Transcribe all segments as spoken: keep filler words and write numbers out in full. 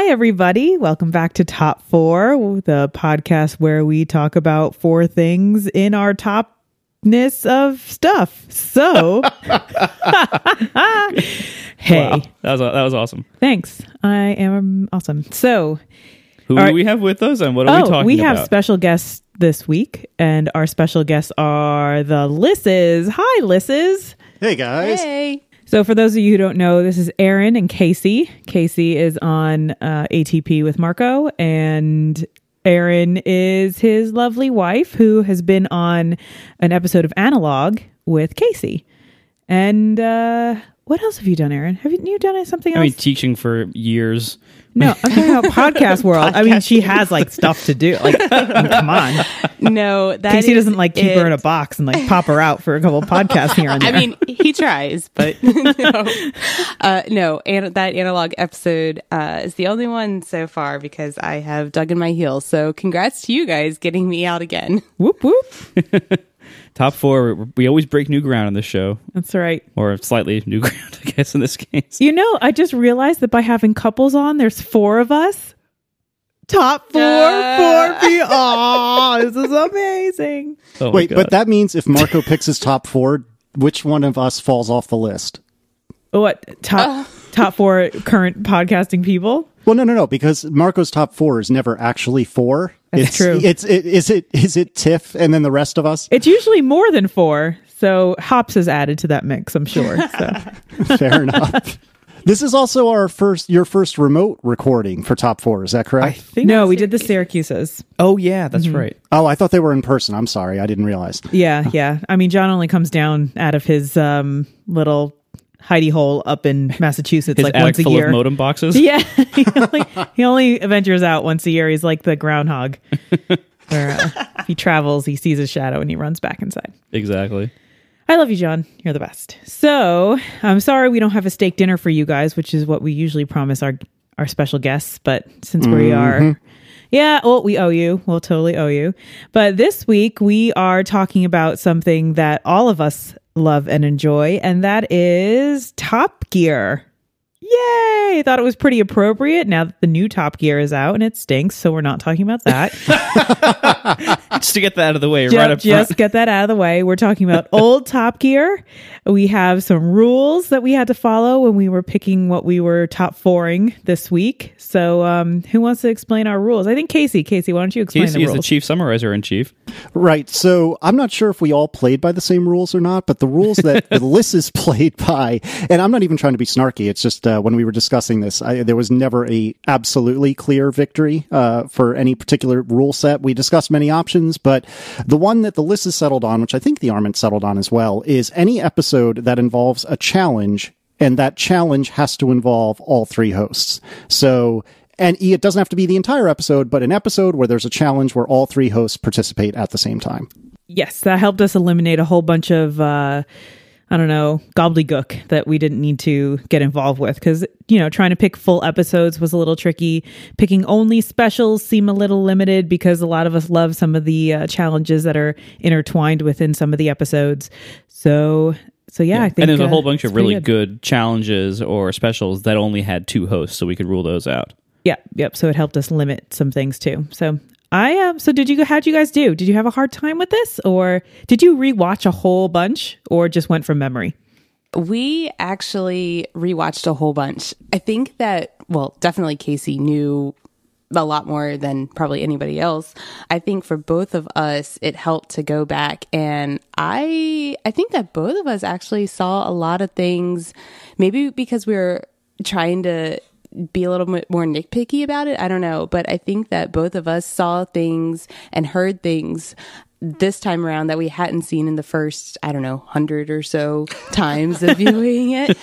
Hi, everybody. Welcome back to Top Four, the podcast where we talk about four things in our topness of stuff. So, hey, wow. that was that was awesome. Thanks. I am awesome. So, who do right. we have with us, and what are oh, we talking about? We have about? special guests this week, and our special guests are the Lisses. Hi, Lisses. Hey, guys. Hey. So for those of you who don't know, this is Aaron and Casey. Casey is on uh, A T P with Marco, and Aaron is his lovely wife who has been on an episode of Analog with Casey. And uh, what else have you done, Aaron? Haven't you done something else? I mean, teaching for years. No, I'm talking about podcast world. Podcast. I mean, she has like stuff to do. Like, I mean, come on. No, that Casey doesn't like keep it. her in a box and like pop her out for a couple of podcasts here and there. I mean, he tries, but no, uh, no. And that Analog episode uh, is the only one so far because I have dug in my heels. So, congrats to you guys getting me out again. Whoop whoop. Top four. We always break new ground on this show. That's right. Or slightly new ground, I guess, in this case. You know, I just realized that by having couples on, there's four of us. Top four, uh. four people. Aw, this is amazing. Oh Wait, but that means if Marco picks his top four, which one of us falls off the list? What? Top uh. top four current podcasting people? Well, no, no, no, because Marco's top four is never actually four. That's it's, true. It's it, is it is it Tiff and then the rest of us? It's usually more than four. So hops is added to that mix, I'm sure. So. Fair enough. This is also our first, your first remote recording for Top Four. Is that correct? I think no, we did the Syracuses. Oh yeah, that's mm-hmm. right. Oh, I thought they were in person. I'm sorry, I didn't realize. Yeah, yeah. I mean, John only comes down out of his um, little hidey hole up in Massachusetts, his like once a full year. Of modem boxes. Yeah, he only, he only ventures out once a year. He's like the groundhog. Where, uh, if he travels, he sees his shadow and he runs back inside. Exactly. I love you, John. You're the best. So I'm sorry we don't have a steak dinner for you guys, which is what we usually promise our our special guests. But since mm-hmm. we are, yeah, well, we owe you. We'll totally owe you. But this week we are talking about something that all of us love and enjoy, and that is Top Gear. Yay! I thought it was pretty appropriate now that the new Top Gear is out, and it stinks, so we're not talking about that. Just to get that out of the way, just, right up front. Just get that out of the way. We're talking about old Top Gear. We have some rules that we had to follow when we were picking what we were top fouring this week. So um, who wants to explain our rules? I think Casey. Casey, why don't you explain Casey the rules? Casey is the chief summarizer-in-chief. Right. So I'm not sure if we all played by the same rules or not, but the rules that the list is played by, and I'm not even trying to be snarky, it's just Uh, when we were discussing this, I, there was never a absolutely clear victory uh, for any particular rule set. We discussed many options, but the one that the list is settled on, which I think the Armand settled on as well, is any episode that involves a challenge, and that challenge has to involve all three hosts. So, and it doesn't have to be the entire episode, but an episode where there's a challenge where all three hosts participate at the same time. Yes, that helped us eliminate a whole bunch of Uh I don't know, gobbledygook that we didn't need to get involved with because, you know, trying to pick full episodes was a little tricky. Picking only specials seem a little limited because a lot of us love some of the uh, challenges that are intertwined within some of the episodes. So, so yeah, yeah. I think and there's uh, a whole bunch of really good. good challenges or specials that only had two hosts, so we could rule those out. Yeah, yep. So it helped us limit some things too. So. I am. Um, so did you, how'd you guys do? Did you have a hard time with this, or did you rewatch a whole bunch, or just went from memory? We actually rewatched a whole bunch. I think that, well, definitely Casey knew a lot more than probably anybody else. I think for both of us, it helped to go back. And I, I think that both of us actually saw a lot of things, maybe because we were trying to be a little bit more nitpicky about it. I don't know. But I think that both of us saw things and heard things this time around that we hadn't seen in the first, I don't know, hundred or so times of viewing it.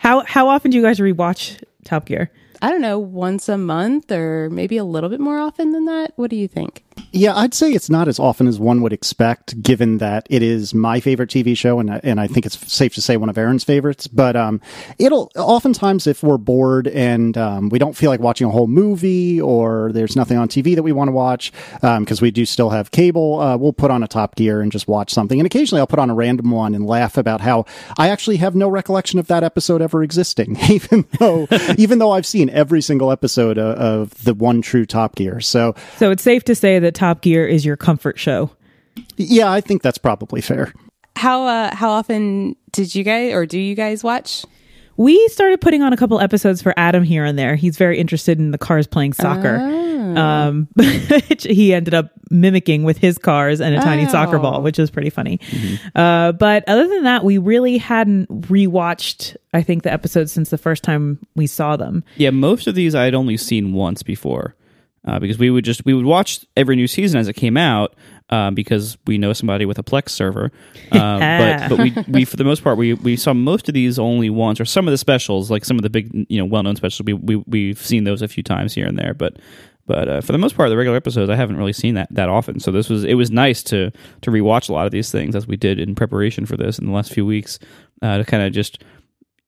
How how often do you guys rewatch Top Gear? I don't know, once a month or maybe a little bit more often than that. What do you think? Yeah, I'd say it's not as often as one would expect, given that it is my favorite T V show, and I, and I think it's safe to say one of Aaron's favorites. But um, it'll oftentimes, if we're bored and um, we don't feel like watching a whole movie, or there's nothing on T V that we want to watch, because um, we do still have cable, uh, we'll put on a Top Gear and just watch something. And occasionally I'll put on a random one and laugh about how I actually have no recollection of that episode ever existing, even though even though I've seen every single episode of, of the one true Top Gear. So, so it's safe to say that Top Gear is your comfort show. Yeah, I think that's probably fair. How uh, how often did you guys, or do you guys watch? We started putting on a couple episodes for Adam here and there. He's very interested in the cars playing soccer. Oh. Um, he ended up mimicking with his cars and a oh. tiny soccer ball, which is pretty funny. Mm-hmm. Uh, but other than that, we really hadn't rewatched, I think, the episodes since the first time we saw them. Yeah, most of these I had only seen once before. Uh, because we would just we would watch every new season as it came out, uh, because we know somebody with a Plex server. Uh, but but we, we for the most part we, we saw most of these only once, or some of the specials, like some of the big, you know, well known specials. We we we've seen those a few times here and there, but but uh, for the most part the regular episodes I haven't really seen that, that often. So this was it was nice to to rewatch a lot of these things as we did in preparation for this in the last few weeks, uh, to kind of just,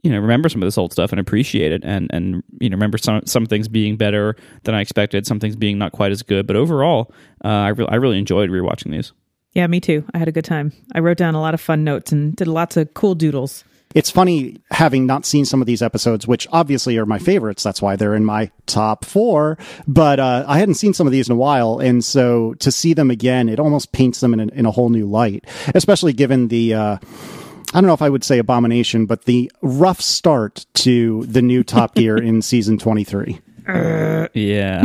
you know, remember some of this old stuff and appreciate it, and, and you know, remember some some things being better than I expected, some things being not quite as good. But overall, uh, I, re- I really enjoyed rewatching these. Yeah, me too. I had a good time. I wrote down a lot of fun notes and did lots of cool doodles. It's funny, having not seen some of these episodes, which obviously are my favorites, that's why they're in my top four, but uh, I hadn't seen some of these in a while, and so to see them again, it almost paints them in a, in a whole new light, especially given the... Uh, I don't know if I would say abomination, but the rough start to the new Top Gear in season twenty-three. Uh, yeah.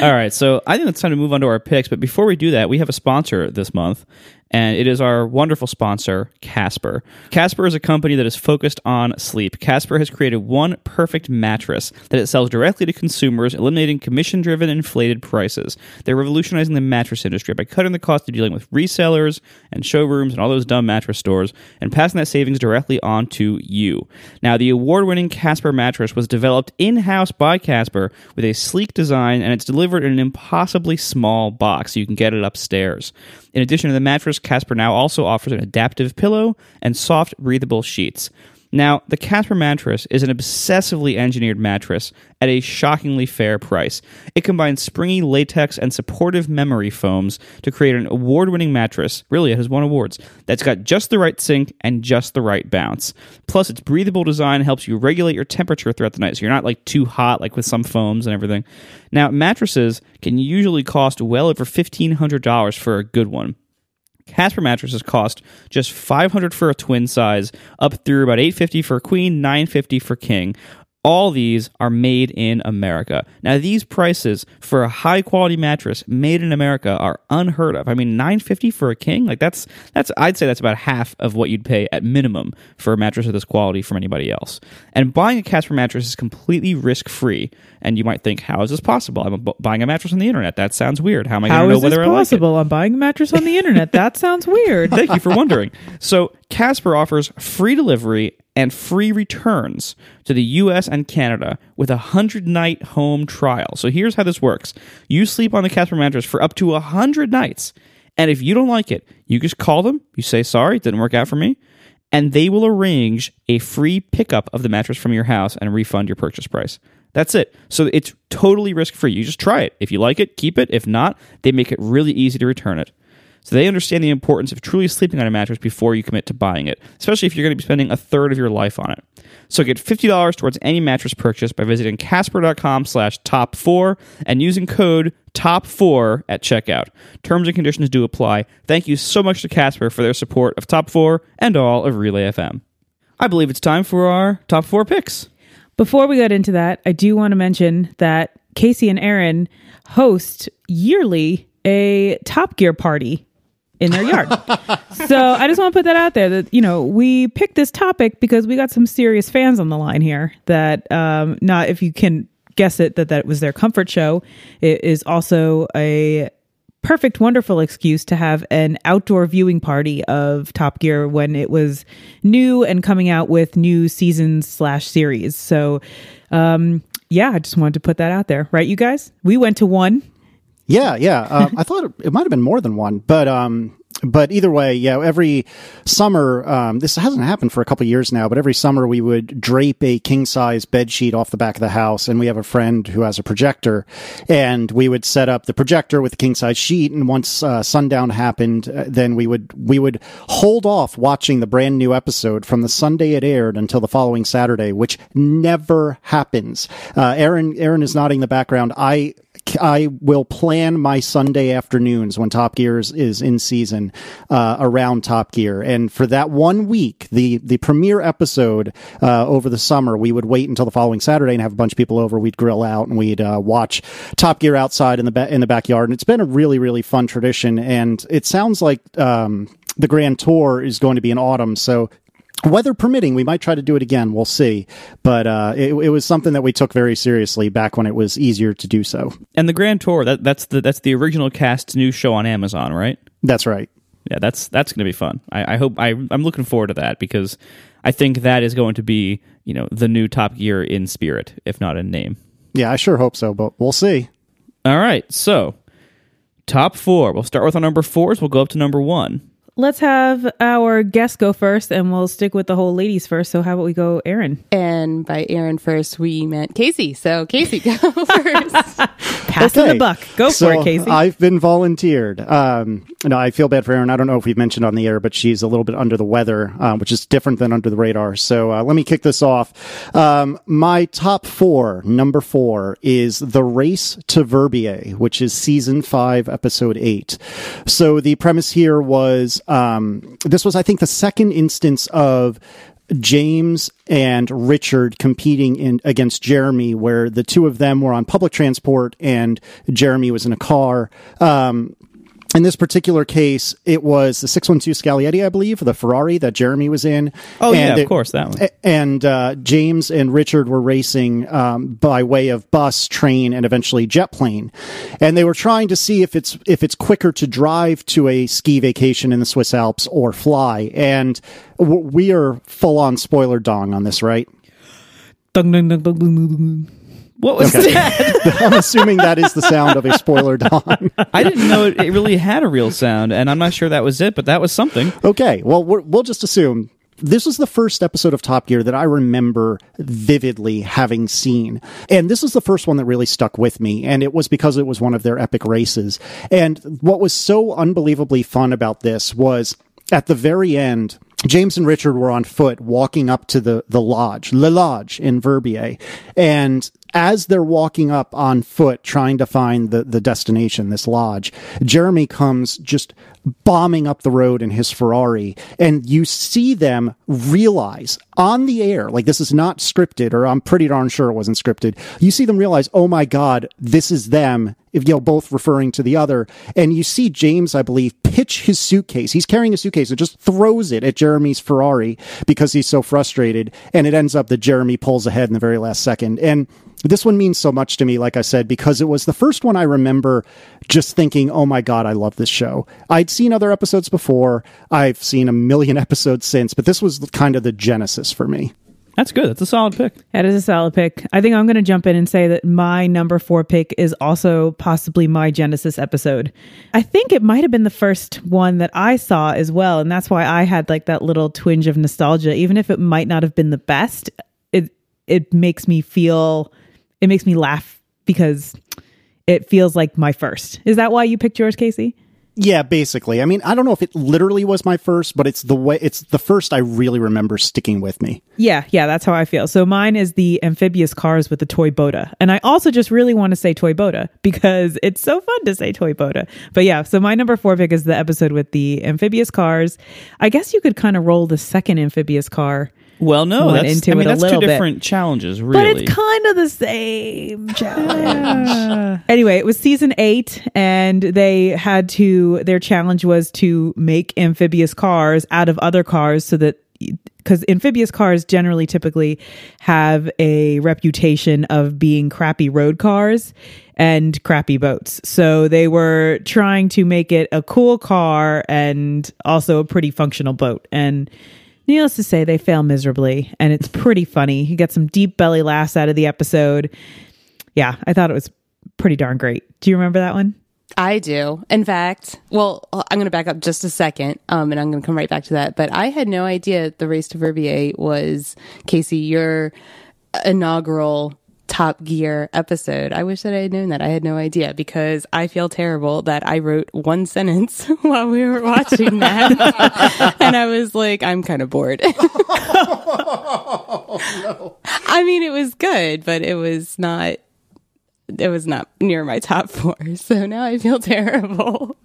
All right. So I think it's time to move on to our picks. But before we do that, we have a sponsor this month, and it is our wonderful sponsor, Casper. Casper is a company that is focused on sleep. Casper has created one perfect mattress that it sells directly to consumers, eliminating commission-driven inflated prices. They're revolutionizing the mattress industry by cutting the cost of dealing with resellers and showrooms and all those dumb mattress stores and passing that savings directly on to you. Now, the award-winning Casper mattress was developed in-house by Casper with a sleek design, and it's delivered in an impossibly small box so you can get it upstairs. In addition to the mattress, Casper now also offers an adaptive pillow and soft, breathable sheets. Now, the Casper mattress is an obsessively engineered mattress at a shockingly fair price. It combines springy latex and supportive memory foams to create an award-winning mattress, really it has won awards, that's got just the right sink and just the right bounce. Plus, its breathable design helps you regulate your temperature throughout the night, so you're not like too hot like with some foams and everything. Now, mattresses can usually cost well over fifteen hundred dollars for a good one. Casper mattresses cost just five hundred dollars for a twin size, up through about eight hundred fifty dollars for a queen, nine hundred fifty dollars for king. All these are made in America. Now, these prices for a high-quality mattress made in America are unheard of. I mean, nine hundred fifty dollars for a king? Like, that's, that's, I'd say that's about half of what you'd pay at minimum for a mattress of this quality from anybody else. And buying a Casper mattress is completely risk-free. And you might think, how is this possible? I'm bu- buying a mattress on the internet. That sounds weird. How am I going to know whether I like it? How is this possible? I'm buying a mattress on the internet. That sounds weird. Thank you for wondering. So, Casper offers free delivery and free returns to the U S and Canada with a one hundred night home trial. So here's how this works. You sleep on the Casper mattress for up to one hundred nights, and if you don't like it, you just call them, you say, sorry, it didn't work out for me, and they will arrange a free pickup of the mattress from your house and refund your purchase price. That's it. So it's totally risk-free. You just try it. If you like it, keep it. If not, they make it really easy to return it. So they understand the importance of truly sleeping on a mattress before you commit to buying it, especially if you're going to be spending a third of your life on it. So get fifty dollars towards any mattress purchase by visiting Casper.com slash top four and using code top four at checkout. Terms and conditions do apply. Thank you so much to Casper for their support of Top Four and all of Relay F M. I believe it's time for our top four picks. Before we get into that, I do want to mention that Casey and Aaron host yearly a Top Gear party in their yard. So I just want to put that out there that, you know, we picked this topic because we got some serious fans on the line here that, um, not if you can guess it, that that was their comfort show. It is also a perfect, wonderful excuse to have an outdoor viewing party of Top Gear when it was new and coming out with new seasons slash series. So, um, yeah, I just wanted to put that out there. Right, you guys? We went to one. Yeah, yeah. Uh, I thought it, it might have been more than one, but um, but either way, yeah. Every summer, um, this hasn't happened for a couple of years now, but every summer we would drape a king size bed sheet off the back of the house, and we have a friend who has a projector, and we would set up the projector with the king size sheet. And once uh, sundown happened, uh, then we would we would hold off watching the brand new episode from the Sunday it aired until the following Saturday, which never happens. Uh, Aaron Aaron is nodding in the background. I. I will plan my Sunday afternoons when Top Gear is, is in season uh, around Top Gear. And for that one week, the, the premiere episode uh, over the summer, we would wait until the following Saturday and have a bunch of people over. We'd grill out and we'd uh, watch Top Gear outside in the ba- in the backyard. And it's been a really, really fun tradition. And it sounds like um, the Grand Tour is going to be in autumn. So weather permitting, we might try to do it again. We'll see. But uh, it, it was something that we took very seriously back when it was easier to do so. And the Grand Tour, that, that's the that's the original cast's new show on Amazon, right? That's right. Yeah, that's that's going to be fun. I, I hope I, I'm looking forward to that because I think that is going to be, you know, the new Top Gear in spirit, if not in name. Yeah, I sure hope so, but we'll see. All right, so top four. We'll start with our number fours. We'll go up to number one. Let's have our guest go first, and we'll stick with the whole ladies first. So how about we go Aaron? And by Aaron first, we meant Casey. So Casey, go first. Pass okay. the buck. Go so for it, Casey. I've been volunteered. Um, no, I feel bad for Aaron. I don't know if we've mentioned on the air, but she's a little bit under the weather, um, which is different than under the radar. So uh, let me kick this off. Um, my top four, number four, is The Race to Verbier, which is season five, episode eight. So the premise here was... Um, this was, I think, the second instance of James and Richard competing in against Jeremy, where the two of them were on public transport and Jeremy was in a car. Um, in this particular case, it was the six twelve Scaglietti, I believe, the Ferrari that Jeremy was in. Oh, and yeah, of it, course, that one. And uh, James and Richard were racing um, by way of bus, train, and eventually jet plane. And they were trying to see if it's if it's quicker to drive to a ski vacation in the Swiss Alps or fly. And w- we are full-on spoiler dong on this, right? Dun, dun, dun, dun, dun, dun. What was okay. that? I'm assuming that is the sound of a spoiler dong. I didn't know it, it really had a real sound, and I'm not sure that was it, but that was something. Okay, well, we're, we'll just assume. This was the first episode of Top Gear that I remember vividly having seen. And this was the first one that really stuck with me. And it was because it was one of their epic races. And what was so unbelievably fun about this was at the very end, James and Richard were on foot walking up to the, the lodge, Le Lodge in Verbier. And as they're walking up on foot, trying to find the, the destination, this lodge, Jeremy comes just bombing up the road in his Ferrari. And you see them realize on the air, like this is not scripted, or I'm pretty darn sure it wasn't scripted. You see them realize, oh my God, this is them. If you know, both referring to the other. And you see James, I believe, pitch his suitcase. He's carrying a suitcase and just throws it at Jeremy's Ferrari because he's so frustrated. And it ends up that Jeremy pulls ahead in the very last second. And this one means so much to me, like I said, because it was the first one I remember just thinking, oh my God, I love this show. I'd seen other episodes before. I've seen a million episodes since, but this was kind of the genesis for me. That's good. That's a solid pick. That is a solid pick. I think I'm going to jump in and say that my number four pick is also possibly my Genesis episode. I think it might have been the first one that I saw as well. And that's why I had like that little twinge of nostalgia. Even if it might not have been the best, it it makes me feel, it makes me laugh because it feels like my first. Is that why you picked yours, Casey? Yeah, basically. I mean, I don't know if it literally was my first, but it's the way it's the first I really remember sticking with me. Yeah, yeah, that's how I feel. So mine is the amphibious cars with the Toy Bota. And I also just really want to say Toy Bota because it's so fun to say Toy Bota. But yeah, so my number four pick is the episode with the amphibious cars. I guess you could kind of roll the second amphibious car. Well, no, that's, into I mean, that's two different bit. challenges, really. But it's kind of the same challenge. Yeah. Anyway, it was season eight, and they had to, their challenge was to make amphibious cars out of other cars so that, because amphibious cars generally typically have a reputation of being crappy road cars and crappy boats. So they were trying to make it a cool car and also a pretty functional boat. And needless to say, they fail miserably, and it's pretty funny. You get some deep belly laughs out of the episode. Yeah, I thought it was pretty darn great. Do you remember that one? I do. In fact, well, I'm going to back up just a second, um, and I'm going to come right back to that. But I had no idea the race to Verbier was, Casey, your inaugural Top Gear episode. I wish that I had known that. I had no idea, because I feel terrible that I wrote one sentence while we were watching that. And I was like, I'm kind of bored. Oh, no. I mean, it was good, but it was not... it was not near my top four, so now I feel terrible.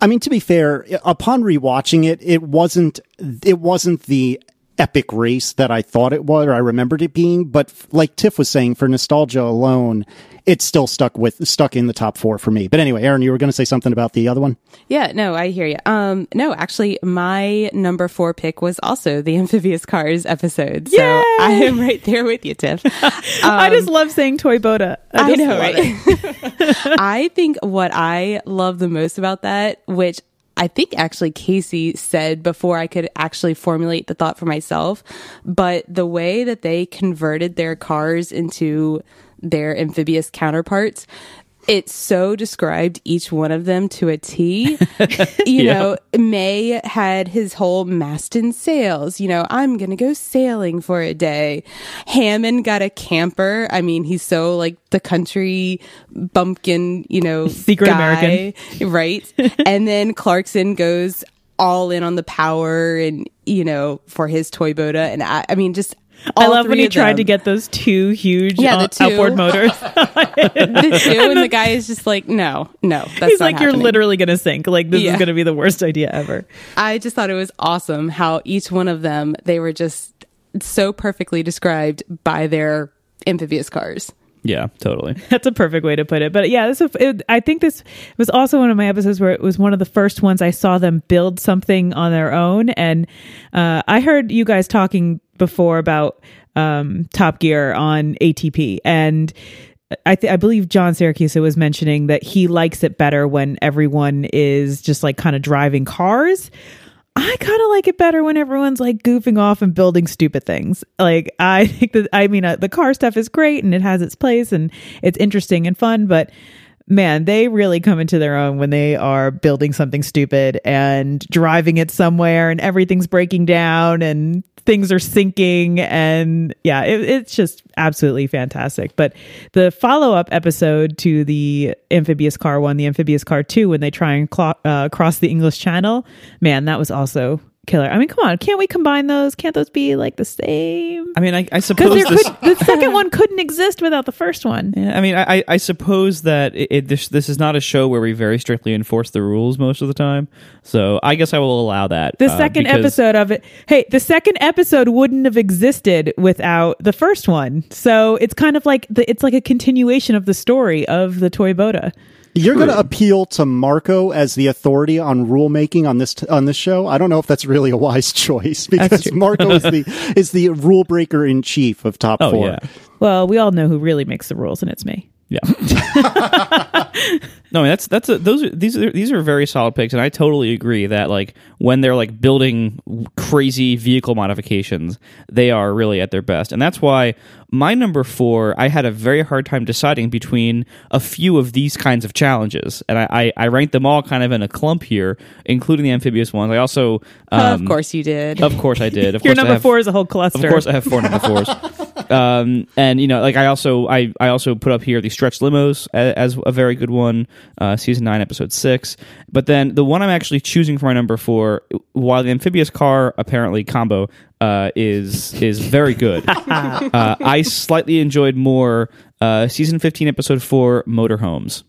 I mean, to be fair, upon rewatching it, it wasn't it wasn't the epic race that I thought it was, or I remembered it being. But like Tiff was saying, for nostalgia alone, it's still stuck with stuck in the top four for me. But anyway, Aaron, you were going to say something about the other one? Yeah, no, I hear you. Um, no, actually, my number four pick was also the Amphibious Cars episode. Yay! So I am right there with you, Tiff. Um, I just love saying Toy Bota. I, I know, right? I think what I love the most about that, which I think actually Casey said before I could actually formulate the thought for myself, but the way that they converted their cars into their amphibious counterparts, it so described each one of them to a T. You yeah. know, May had his whole mast and sails. You know, I'm going to go sailing for a day. Hammond got a camper. I mean, he's so like the country bumpkin, you know, secret guy, American. Right. And then Clarkson goes all in on the power and, you know, for his Toy Bota. And I, I mean, just... All I love when he tried to get those two huge yeah, the two. outboard motors. The two, and the guy is just like, no, no, that's not He's like, happening. You're literally going to sink. Like, this yeah. is going to be the worst idea ever. I just thought it was awesome how each one of them, they were just so perfectly described by their amphibious cars. Yeah, totally. That's a perfect way to put it. But yeah, this is, it, I think this was also one of my episodes where it was one of the first ones I saw them build something on their own. And uh, I heard you guys talking before about um, Top Gear on A T P. And I, th- I believe John Syracuse was mentioning that he likes it better when everyone is just like kind of driving cars. I kind of like it better when everyone's like goofing off and building stupid things. Like, I think that, I mean, uh, the car stuff is great and it has its place and it's interesting and fun, but man, they really come into their own when they are building something stupid and driving it somewhere and everything's breaking down and things are sinking. And yeah, it, it's just absolutely fantastic. But the follow-up episode to the Amphibious Car one, the Amphibious Car two, when they try and cl- uh, cross the English Channel, man, that was also killer. I mean, come on, can't we combine those? Can't those be like the same? I mean, I, I suppose this... could, the second one couldn't exist without the first one. Yeah, I mean, I, I suppose that it, it, this, this is not a show where we very strictly enforce the rules most of the time. So I guess I will allow that. The uh, second because... episode of it, hey, the second episode wouldn't have existed without the first one. So it's kind of like the, it's like a continuation of the story of the Toy Bota. You're going to appeal to Marco as the authority on rulemaking on this t- on this show. I don't know if that's really a wise choice, because Marco is the is the rule breaker in chief of Top oh, Four. Yeah. Well, we all know who really makes the rules, and it's me. Yeah. No, that's that's a, those are, these are these are very solid picks, and I totally agree that like when they're like building crazy vehicle modifications, they are really at their best, and that's why my number four, I had a very hard time deciding between a few of these kinds of challenges, and I I, I ranked them all kind of in a clump here, including the amphibious ones. I also um, oh, of course you did, of course I did. Of Your course number have, four is a whole cluster. Of course, I have four number fours, um, and you know, like I also I, I also put up here the stretch limos as, as a very good one. Uh, season nine, episode six. But then the one I'm actually choosing for my number four, while the amphibious car apparently combo uh, is is very good, uh, I slightly enjoyed more uh, season fifteen, episode four, motorhomes,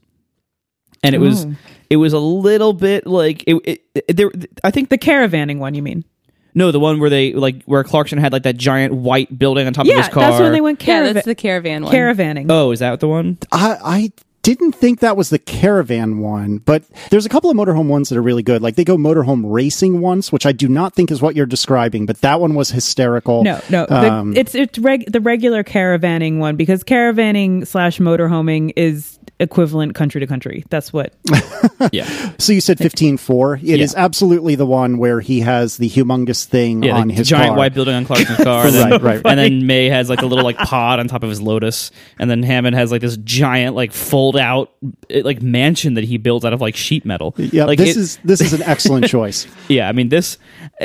and it was oh. it was a little bit like it. it, it there, I think the caravanning one. You mean? No, the one where they like where Clarkson had like that giant white building on top yeah, of his car. That's when they went caravan. Yeah, that's the caravan one. Caravanning. Oh, is that the one? I. I didn't think that was the caravan one, but there's a couple of motorhome ones that are really good. Like they go motorhome racing once, which I do not think is what you're describing, but that one was hysterical. No, no, um, the, it's it's reg- the regular caravanning one, because caravanning slash motorhoming is equivalent country to country. That's what. Yeah. So you said fifteen four. It yeah. is absolutely the one where he has the humongous thing yeah, on the, his the giant car. White building on Clarkson's car. And then, right, right. And then May has like a little like pod on top of his Lotus, and then Hammond has like this giant like folding out like mansion that he built out of like sheet metal. Yeah, like, this it, is this is an excellent choice. Yeah, I mean this,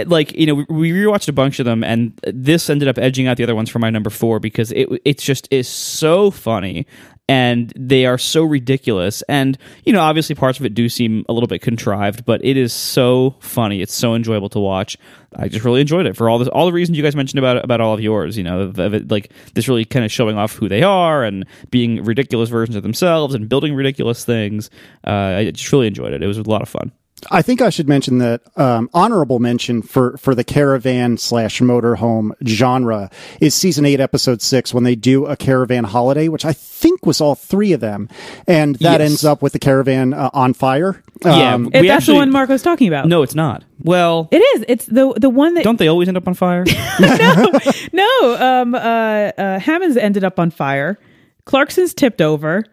like you know, we rewatched a bunch of them, and this ended up edging out the other ones for my number four because it it's just is so funny. And they are so ridiculous. And, you know, obviously parts of it do seem a little bit contrived, but it is so funny. It's so enjoyable to watch. I just really enjoyed it for all, this, all the reasons you guys mentioned about about all of yours, you know, of it, like this really kind of showing off who they are and being ridiculous versions of themselves and building ridiculous things. Uh, I just really enjoyed it. It was a lot of fun. I think I should mention that um, honorable mention for, for the caravan slash motorhome genre is season eight, episode six, when they do a caravan holiday, which I think was all three of them. And that yes. ends up with the caravan uh, on fire. Yeah, um, that's actually, the one Marco's talking about. No, it's not. Well, it is. It's the the one that don't they always end up on fire? no, no. Um, uh, uh, Hammond's ended up on fire. Clarkson's tipped over,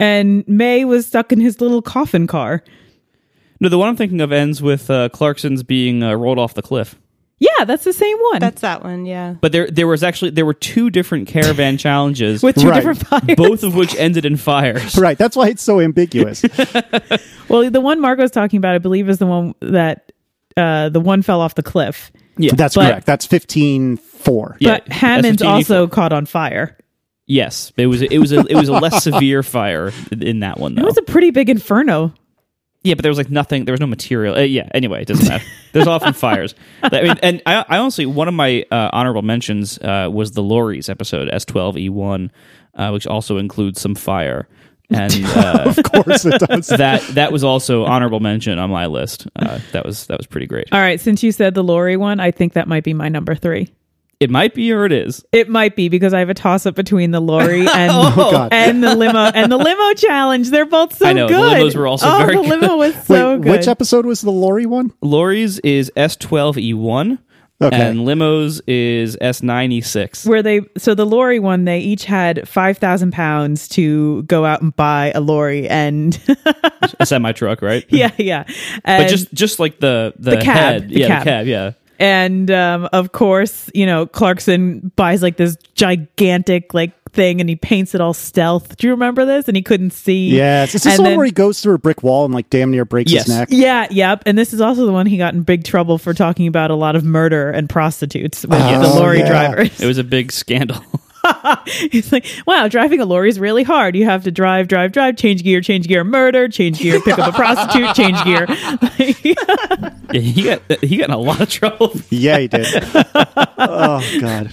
and May was stuck in his little coffin car. No, the one I'm thinking of ends with uh, Clarkson's being uh, rolled off the cliff. Yeah, that's the same one. That's that one, yeah. But there there was actually, there were two different caravan challenges. With two right. different fires. Both of which ended in fires. Right, that's why it's so ambiguous. Well, the one Marco's talking about, I believe, is the one that, uh, the one fell off the cliff. Yeah, that's but, correct. That's fifteen four. Yeah, but Hammond's also caught on fire. Yes, it was, it was, a, it was a less severe fire in that one, though. It was a pretty big inferno. Yeah, but there was like nothing. There was no material. Uh, yeah. Anyway, it doesn't matter. There's often fires. I mean, and I, I honestly, one of my uh, honorable mentions uh, was the lorries episode S twelve E one, uh, which also includes some fire. And uh, of course it does. That that was also honorable mention on my list. Uh, that was that was pretty great. All right, since you said the lorry one, I think that might be my number three. It might be or it is. It might be because I have a toss-up between the lorry and, oh, and the limo and the limo challenge. They're both so good. I know, good. The limos were also oh, very good. Oh, the limo was so Wait, good. Which episode was the lorry one? Lorries is S twelve E one, okay. And limos is S nine E six. Where they, so the lorry one, they each had five thousand pounds to go out and buy a lorry and... a semi-truck, right? Yeah, yeah. And but just just like the, the, the cab, head. The yeah, cab. The cab, yeah. And, um, of course, you know, Clarkson buys like this gigantic like thing and he paints it all stealth. Do you remember this? And he couldn't see. Yes. Is this the one where he goes through a brick wall and like damn near breaks yes. his neck? Yeah. Yep. And this is also the one he got in big trouble for talking about a lot of murder and prostitutes with oh, the lorry yeah. drivers. It was a big scandal. It's like, wow, driving a lorry is really hard. You have to drive, drive, drive, change gear, change gear, murder, change gear, pick up a prostitute, change gear. Like, yeah, he got he got in a lot of trouble. Yeah, he did. Oh, God.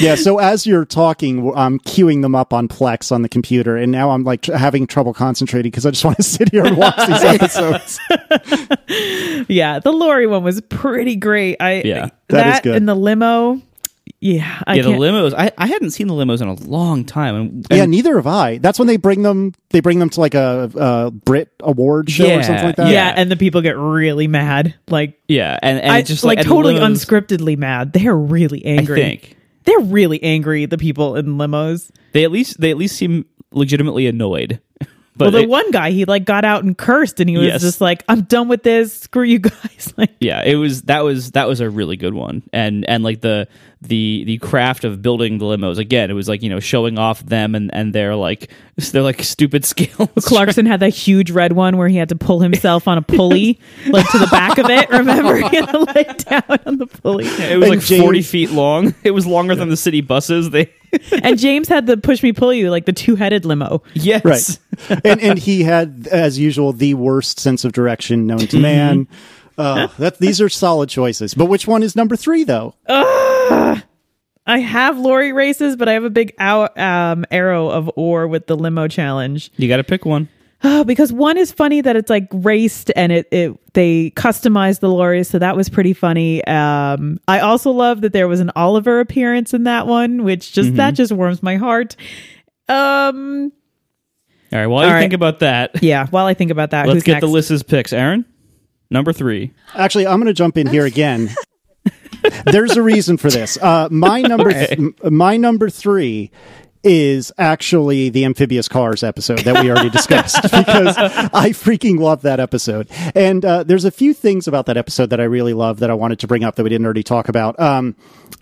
Yeah, so as you're talking, I'm queuing them up on Plex on the computer, and now I'm like tr- having trouble concentrating because I just want to sit here and watch these episodes. Yeah, the lorry one was pretty great. I yeah, that, that is good. And the limo... Yeah, I yeah. The can't. Limos. I, I hadn't seen the limos in a long time. And, and yeah, neither have I. That's when they bring them. They bring them to like a, a Brit award show yeah, or something like that. Yeah, and the people get really mad. Like yeah, and, and I, just like, like totally limos, unscriptedly mad. They're really angry. I think they're really angry. The people in limos. They at least they at least seem legitimately annoyed. But well, the it, one guy, he like got out and cursed, and he was yes. just like, "I'm done with this. Screw you guys." Like, yeah, it was that was that was a really good one, and and like the the the craft of building the limos again. It was like you know showing off them and and their like their like stupid skills. Clarkson had that huge red one where he had to pull himself on a pulley like to the back of it. Remember, he had to lay down on the pulley. Yeah, it was and like James, forty feet long. It was longer yeah. than the city buses. They. And James had the push me pull you like the two-headed limo. Yes, right. And and he had as usual the worst sense of direction known to man. Uh, that these are solid choices. But which one is number three though? Uh, I have lorry races, but I have a big ou- um, arrow of ore with the limo challenge. You got to pick one. Oh, because one is funny that it's like raced and it, it they customized the lorries, so that was pretty funny. Um, I also love that there was an Oliver appearance in that one, which just mm-hmm. that just warms my heart. Um, all right, while all you right. think about that, yeah, while I think about that, let's who's get next? The list's picks. Aaron, number three. Actually, I'm going to jump in here again. There's a reason for this. Uh, my number, okay. th- my number three is actually the amphibious cars episode that we already discussed, because I freaking love that episode. And uh, there's a few things about that episode that I really love that I wanted to bring up that we didn't already talk about. Um,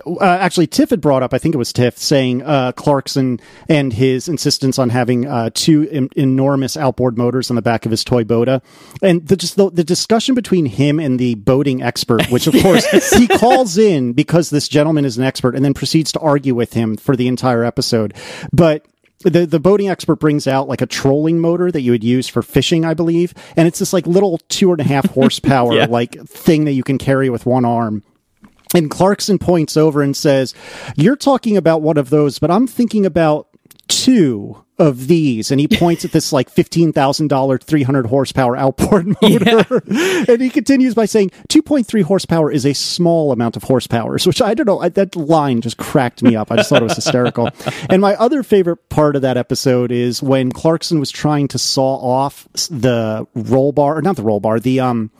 uh, actually, Tiff had brought up, I think it was Tiff, saying uh, Clarkson and his insistence on having uh, two em- enormous outboard motors on the back of his Toy Bota. And the, just the, the discussion between him and the boating expert, which of yes. course he calls in because this gentleman is an expert, and then proceeds to argue with him for the entire episode. But the the boating expert brings out like a trolling motor that you would use for fishing, I believe. And it's this like little two and a half horsepower yeah. like thing that you can carry with one arm. And Clarkson points over and says, "You're talking about one of those, but I'm thinking about two of these." And he points at this like fifteen thousand dollars, three hundred horsepower outboard motor. Yeah. And he continues by saying, two point three horsepower is a small amount of horsepower, which I don't know. I, that line just cracked me up. I just thought it was hysterical. And my other favorite part of that episode is when Clarkson was trying to saw off the roll bar, or not the roll bar, the, um,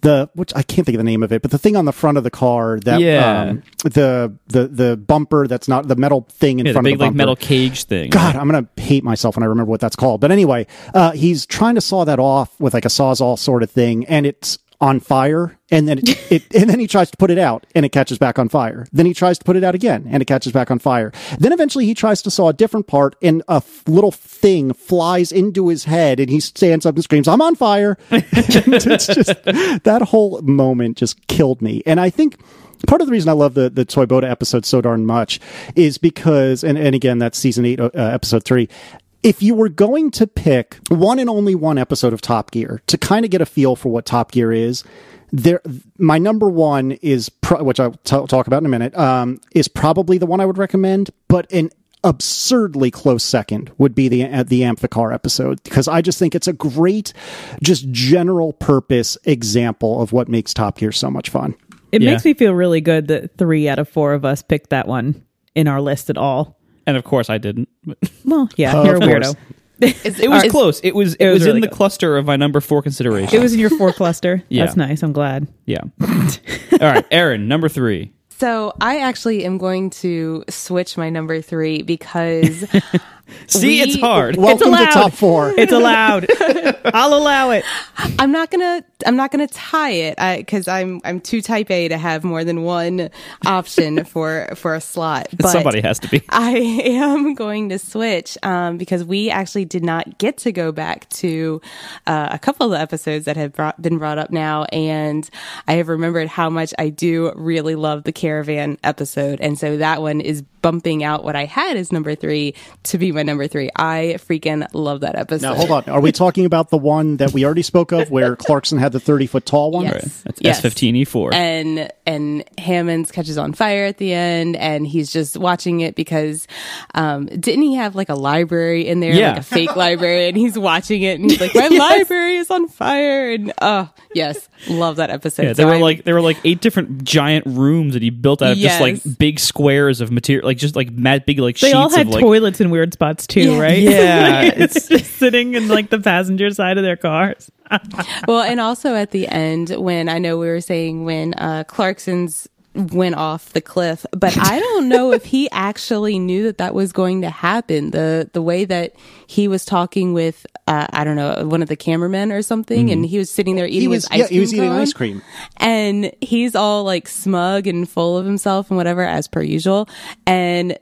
the, which I can't think of the name of it, but the thing on the front of the car that, yeah. um, the, the, the bumper that's not the metal thing in yeah, front the big, of the bumper. Like, metal cage thing. God, I'm going to hate myself when I remember what that's called. But anyway, uh, he's trying to saw that off with like a Sawzall sort of thing, and it's on fire, and then it, it and then he tries to put it out, and it catches back on fire. Then he tries to put it out again, and it catches back on fire. Then eventually he tries to saw a different part, and a f- little thing flies into his head, and he stands up and screams, "I'm on fire!" It's just, that whole moment just killed me. And I think part of the reason I love the, the Toy Bota episode so darn much is because, and, and again, that's season eight, uh, episode three. If you were going to pick one and only one episode of Top Gear to kind of get a feel for what Top Gear is, there, my number one is, pro- which I'll t- talk about in a minute, um, is probably the one I would recommend, but an absurdly close second would be the uh, the Amphicar episode, because I just think it's a great, just general purpose example of what makes Top Gear so much fun. It yeah. makes me feel really good that three out of four of us picked that one in our list at all. And of course I didn't. Well, yeah, oh, you're a weirdo. Is, it was is, close. It was it, it was, was really in the good. cluster of my number four consideration. It was in your four cluster. Yeah. That's nice. I'm glad. Yeah. All right, Erin, number three. So I actually am going to switch my number three because... See, we, it's hard. Welcome it's to top four. It's allowed. I'll allow it. I'm not gonna. I'm not gonna tie it because I'm. I'm too type A to have more than one option for for a slot. But somebody has to be. I am going to switch um, because we actually did not get to go back to uh, a couple of episodes that have brought, been brought up now, and I have remembered how much I do really love the Caravan episode, and so that one is bumping out what I had as number three to be my number three. I freaking love that episode. Now, hold on. Are we talking about the one that we already spoke of where Clarkson had the thirty-foot tall one? Yes. Right. That's yes. S fifteen E four. And and Hammond's catches on fire at the end, and he's just watching it because um, didn't he have like a library in there, yeah. like a fake library, and he's watching it, and he's like, my yes. library is on fire, and oh, yes, love that episode. Yeah, there, so were like, there were like eight different giant rooms that he built out of yes. just like big squares of material, like just like mad big like they sheets all had of, like, toilets and weird spots too, yeah. right? Yeah. Like, it's just sitting in like the passenger side of their cars. Well, and also at the end when I know we were saying when uh, Clarkson's went off the cliff, but I don't know if he actually knew that that was going to happen. The the way that he was talking with, uh, I don't know, one of the cameramen or something, mm-hmm. and he was sitting there eating he was, his ice yeah, cream. He was eating cone, ice cream. And he's all like smug and full of himself and whatever, as per usual. And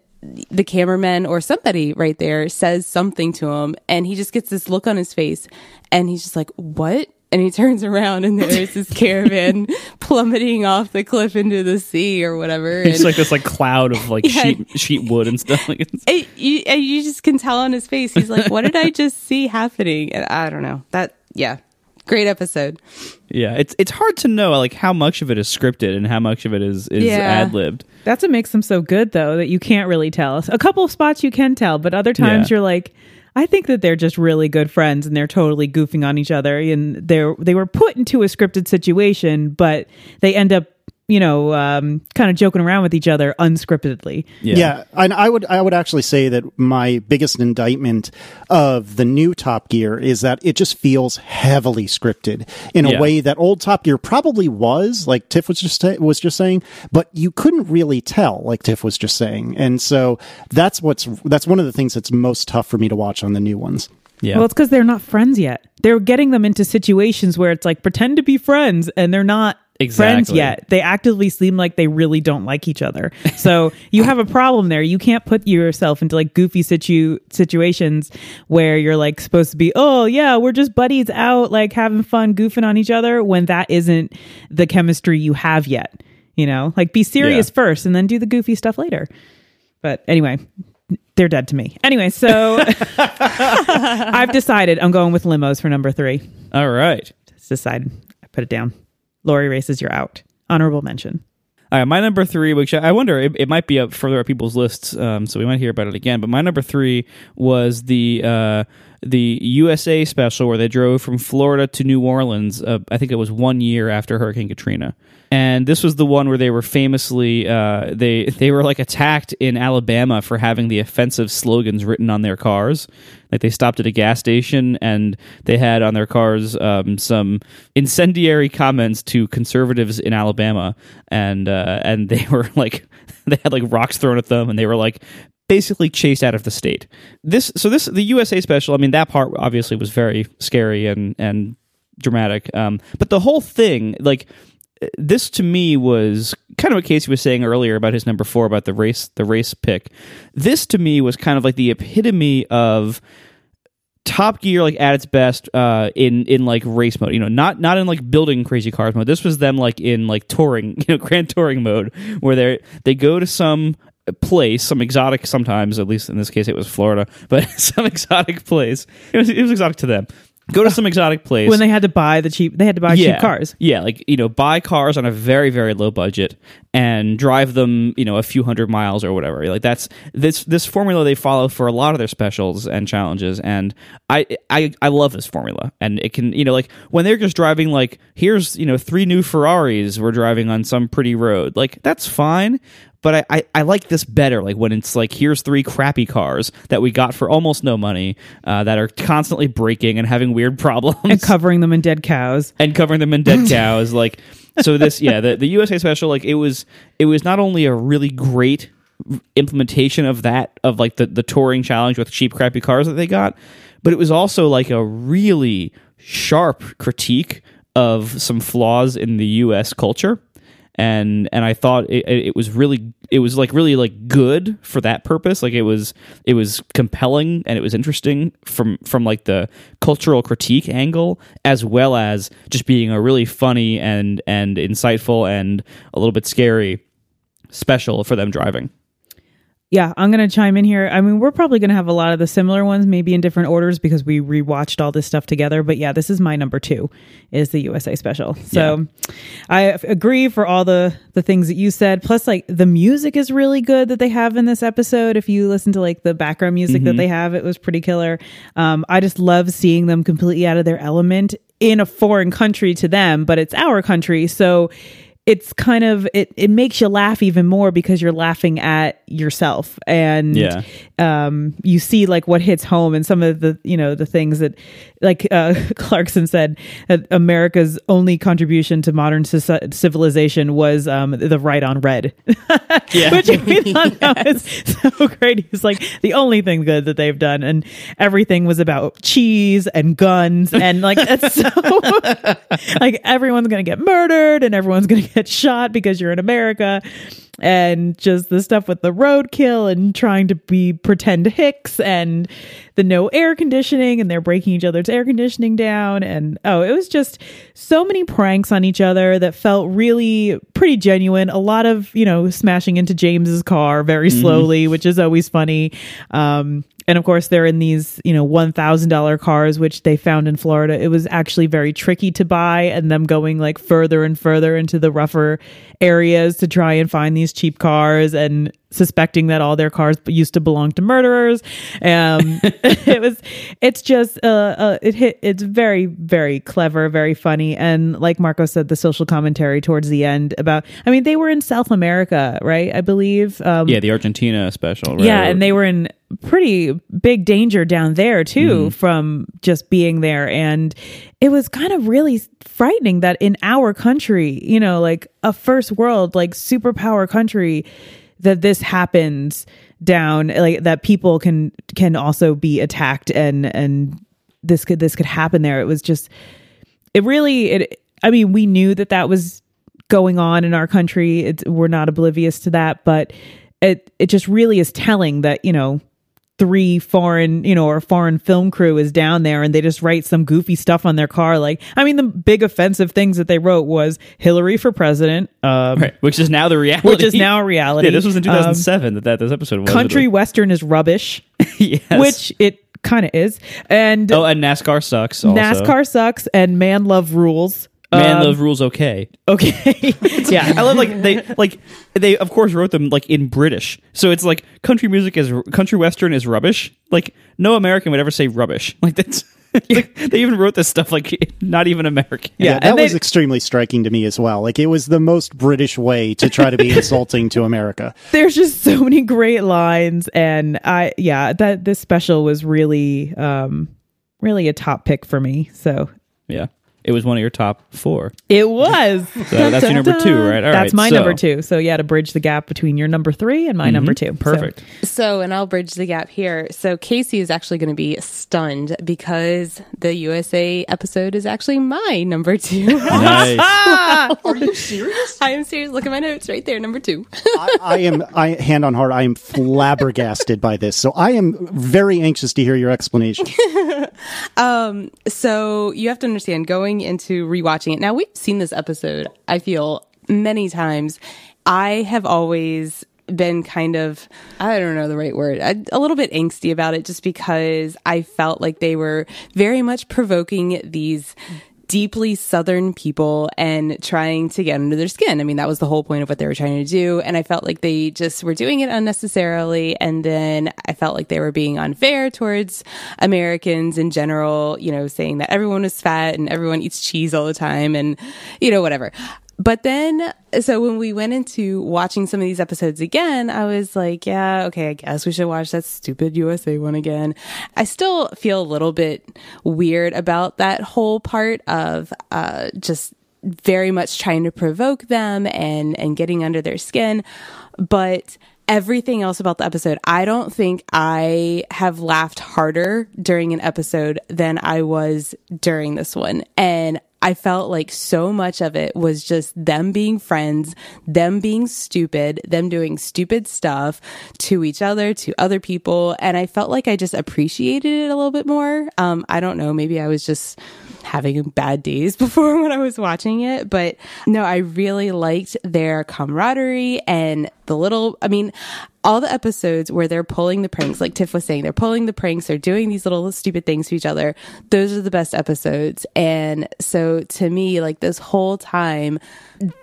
the cameraman or somebody right there says something to him, and he just gets this look on his face, and he's just like, what? And he turns around, and there's this Caravan plummeting off the cliff into the sea or whatever. It's like this like cloud of like yeah. sheet, sheet wood and stuff. Like it, you, and you just can tell on his face. He's like, what did I just see happening? And I don't know. That, yeah. Great episode. Yeah, it's it's hard to know like how much of it is scripted and how much of it is, is yeah. ad-libbed. That's what makes them so good, though, that you can't really tell. A couple of spots you can tell, but other times yeah. you're like... I think that they're just really good friends, and they're totally goofing on each other, and they're they were put into a scripted situation, but they end up you know, um, kind of joking around with each other unscriptedly. Yeah. yeah. And I would, I would actually say that my biggest indictment of the new Top Gear is that it just feels heavily scripted in a yeah. way that old Top Gear probably was, like Tiff was just, was just saying, but you couldn't really tell, like Tiff was just saying. And so that's what's, that's one of the things that's most tough for me to watch on the new ones. Yeah. Well, it's because they're not friends yet. They're getting them into situations where it's like, pretend to be friends, and they're not exactly. friends yet. They actively seem like they really don't like each other. So you have a problem there. You can't put yourself into like goofy situ- situations where you're like supposed to be, oh yeah, we're just buddies out, like having fun, goofing on each other, when that isn't the chemistry you have yet. You know, like be serious yeah. first and then do the goofy stuff later. But anyway... They're dead to me. Anyway, so I've decided I'm going with limos for number three. All right. It's decided. I put it down. Lori races, you're out. Honorable mention. All right, my number three, which I wonder, it, it might be up further up people's lists, um, so we might hear about it again, but my number three was the uh, the U S A special where they drove from Florida to New Orleans. Uh, I think it was one year after Hurricane Katrina. And this was the one where they were famously, uh, they they were like attacked in Alabama for having the offensive slogans written on their cars. Like they stopped at a gas station and they had on their cars um, some incendiary comments to conservatives in Alabama. And uh, and they were like, they had like rocks thrown at them and they were like, basically chased out of the state. This so this the U S A special, I mean, that part obviously was very scary and, and dramatic. Um, but the whole thing, like... This to me was kind of what Casey was saying earlier about his number four about the race, the race pick. This to me was kind of like the epitome of Top Gear, like at its best, uh, in in like race mode. You know, not not in like building crazy cars mode. This was them like in like touring, you know, grand touring mode, where they they go to some place, some exotic, sometimes, at least in this case it was Florida, but some exotic place. It was it was exotic to them. Go to some exotic place. When they had to buy the cheap, they had to buy yeah, cheap cars. Yeah, like, you know, buy cars on a very, very low budget and drive them, you know, a few hundred miles or whatever. Like that's this this formula they follow for a lot of their specials and challenges. And I I I love this formula. And it can, you know, like when they're just driving like, here's, you know, three new Ferraris we're driving on some pretty road. Like that's fine. But I, I, I like this better, like when it's like, here's three crappy cars that we got for almost no money uh, that are constantly breaking and having weird problems. And covering them in dead cows. And covering them in dead cows. Like, so this, yeah, the, the U S A special, like it was, it was not only a really great implementation of that, of like the, the touring challenge with cheap crappy cars that they got, but it was also like a really sharp critique of some flaws in the U S culture. And and I thought it, it was really it was like really like good for that purpose. Like it was it was compelling and it was interesting from from like the cultural critique angle, as well as just being a really funny and and insightful and a little bit scary special for them driving. Yeah, I'm going to chime in here. I mean, we're probably going to have a lot of the similar ones, maybe in different orders, because we rewatched all this stuff together. But yeah, this is my number two, is the U S A special. So yeah. I agree for all the, the things that you said. Plus, like, the music is really good that they have in this episode. If you listen to, like, the background music mm-hmm. that they have, it was pretty killer. Um, I just love seeing them completely out of their element in a foreign country to them, but it's our country. So... It's kind of, it, it makes you laugh even more because you're laughing at yourself and yeah. um, you see like what hits home and some of the, you know, the things that like uh, Clarkson said that America's only contribution to modern c- civilization was um, the right on red, yeah. which we thought yes. that was so great. He's like the only thing good that they've done, and everything was about cheese and guns and like, that's so like everyone's going to get murdered and everyone's going to get shot because you're in America, and just the stuff with the roadkill and trying to be pretend hicks and the no air conditioning and they're breaking each other's air conditioning down. And oh, it was just so many pranks on each other that felt really pretty genuine. A lot of, you know, smashing into James's car very slowly, mm. which is always funny. Um, and of course they're in these, you know, one thousand dollars cars, which they found in Florida. It was actually very tricky to buy, and them going like further and further into the rougher areas to try and find these cheap cars. And suspecting that all their cars used to belong to murderers. Um, it was, it's just, uh, uh, it hit, it's very, very clever, very funny. And like Marco said, the social commentary towards the end about, I mean, they were in South America, right? I believe. Um, yeah. The Argentina special. Right? Yeah. And they were in pretty big danger down there too, mm. from just being there. And it was kind of really frightening that in our country, you know, like a first world, like superpower country, that this happens down, like that people can can also be attacked and and this could this could happen there. It was just, it really, it. I mean, we knew that that was going on in our country. It, we're not oblivious to that, but it it just really is telling that, you know, three foreign, you know, or foreign film crew is down there and they just write some goofy stuff on their car. Like, I mean, the big offensive things that they wrote was Hillary for president. Um, right. Which is now the reality. Which is now a reality. Yeah, this was in two thousand seven um, that, that this episode was. Country Western is rubbish. Yes. Which it kind of is. And oh, and NASCAR sucks also. NASCAR sucks and man love rules. Man um, love rules okay. Okay. Yeah. I love like they like they of course wrote them like in British. So it's like country music is country western is rubbish. Like no American would ever say rubbish. Like that's like, they even wrote this stuff like not even American. Yeah, yeah that they, was extremely striking to me as well. Like it was the most British way to try to be insulting to America. There's just so many great lines and I yeah, that this special was really um really a top pick for me. So yeah. It was one of your top four. It was. So that's your number two, right? All that's right, my so. number two. So yeah, to bridge the gap between your number three and my mm-hmm. number two. Perfect. So. so, and I'll bridge the gap here. So Casey is actually going to be stunned because the U S A episode is actually my number two. Nice. Are you serious? I am serious. Look at my notes right there. Number two. I, I am, I hand on heart, I am flabbergasted by this. So I am very anxious to hear your explanation. um. So you have to understand, going into rewatching it now, we've seen this episode I feel many times. I have always been kind of, I don't know the right word, I, a little bit angsty about it, just because I felt like they were very much provoking these deeply Southern people and trying to get under their skin. I mean, that was the whole point of what they were trying to do. And I felt like they just were doing it unnecessarily. And then I felt like they were being unfair towards Americans in general, you know, saying that everyone is fat and everyone eats cheese all the time and, you know, whatever. But then, so when we went into watching some of these episodes again, I was like, yeah, okay, I guess we should watch that stupid U S A one again. I still feel a little bit weird about that whole part of uh, just very much trying to provoke them and, and getting under their skin. But everything else about the episode, I don't think I have laughed harder during an episode than I was during this one. And I felt like so much of it was just them being friends, them being stupid, them doing stupid stuff to each other, to other people. And I felt like I just appreciated it a little bit more. Um, I don't know, maybe I was just having bad days before when I was watching it. But no, I really liked their camaraderie and the little, I mean, all the episodes where they're pulling the pranks, like Tiff was saying, they're pulling the pranks, they're doing these little stupid things to each other. Those are the best episodes. And so to me, like this whole time,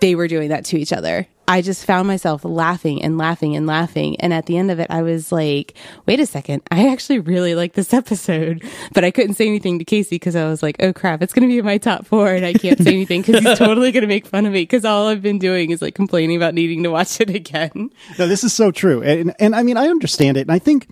they were doing that to each other. I just found myself laughing and laughing and laughing. And at the end of it, I was like, wait a second, I actually really like this episode. But I couldn't say anything to Casey because I was like, oh crap, it's going to be in my top four. And I can't say anything because he's totally going to make fun of me because all I've been doing is like complaining about needing to watch it again. No, this is so true. And, and I mean, I understand it. And I think,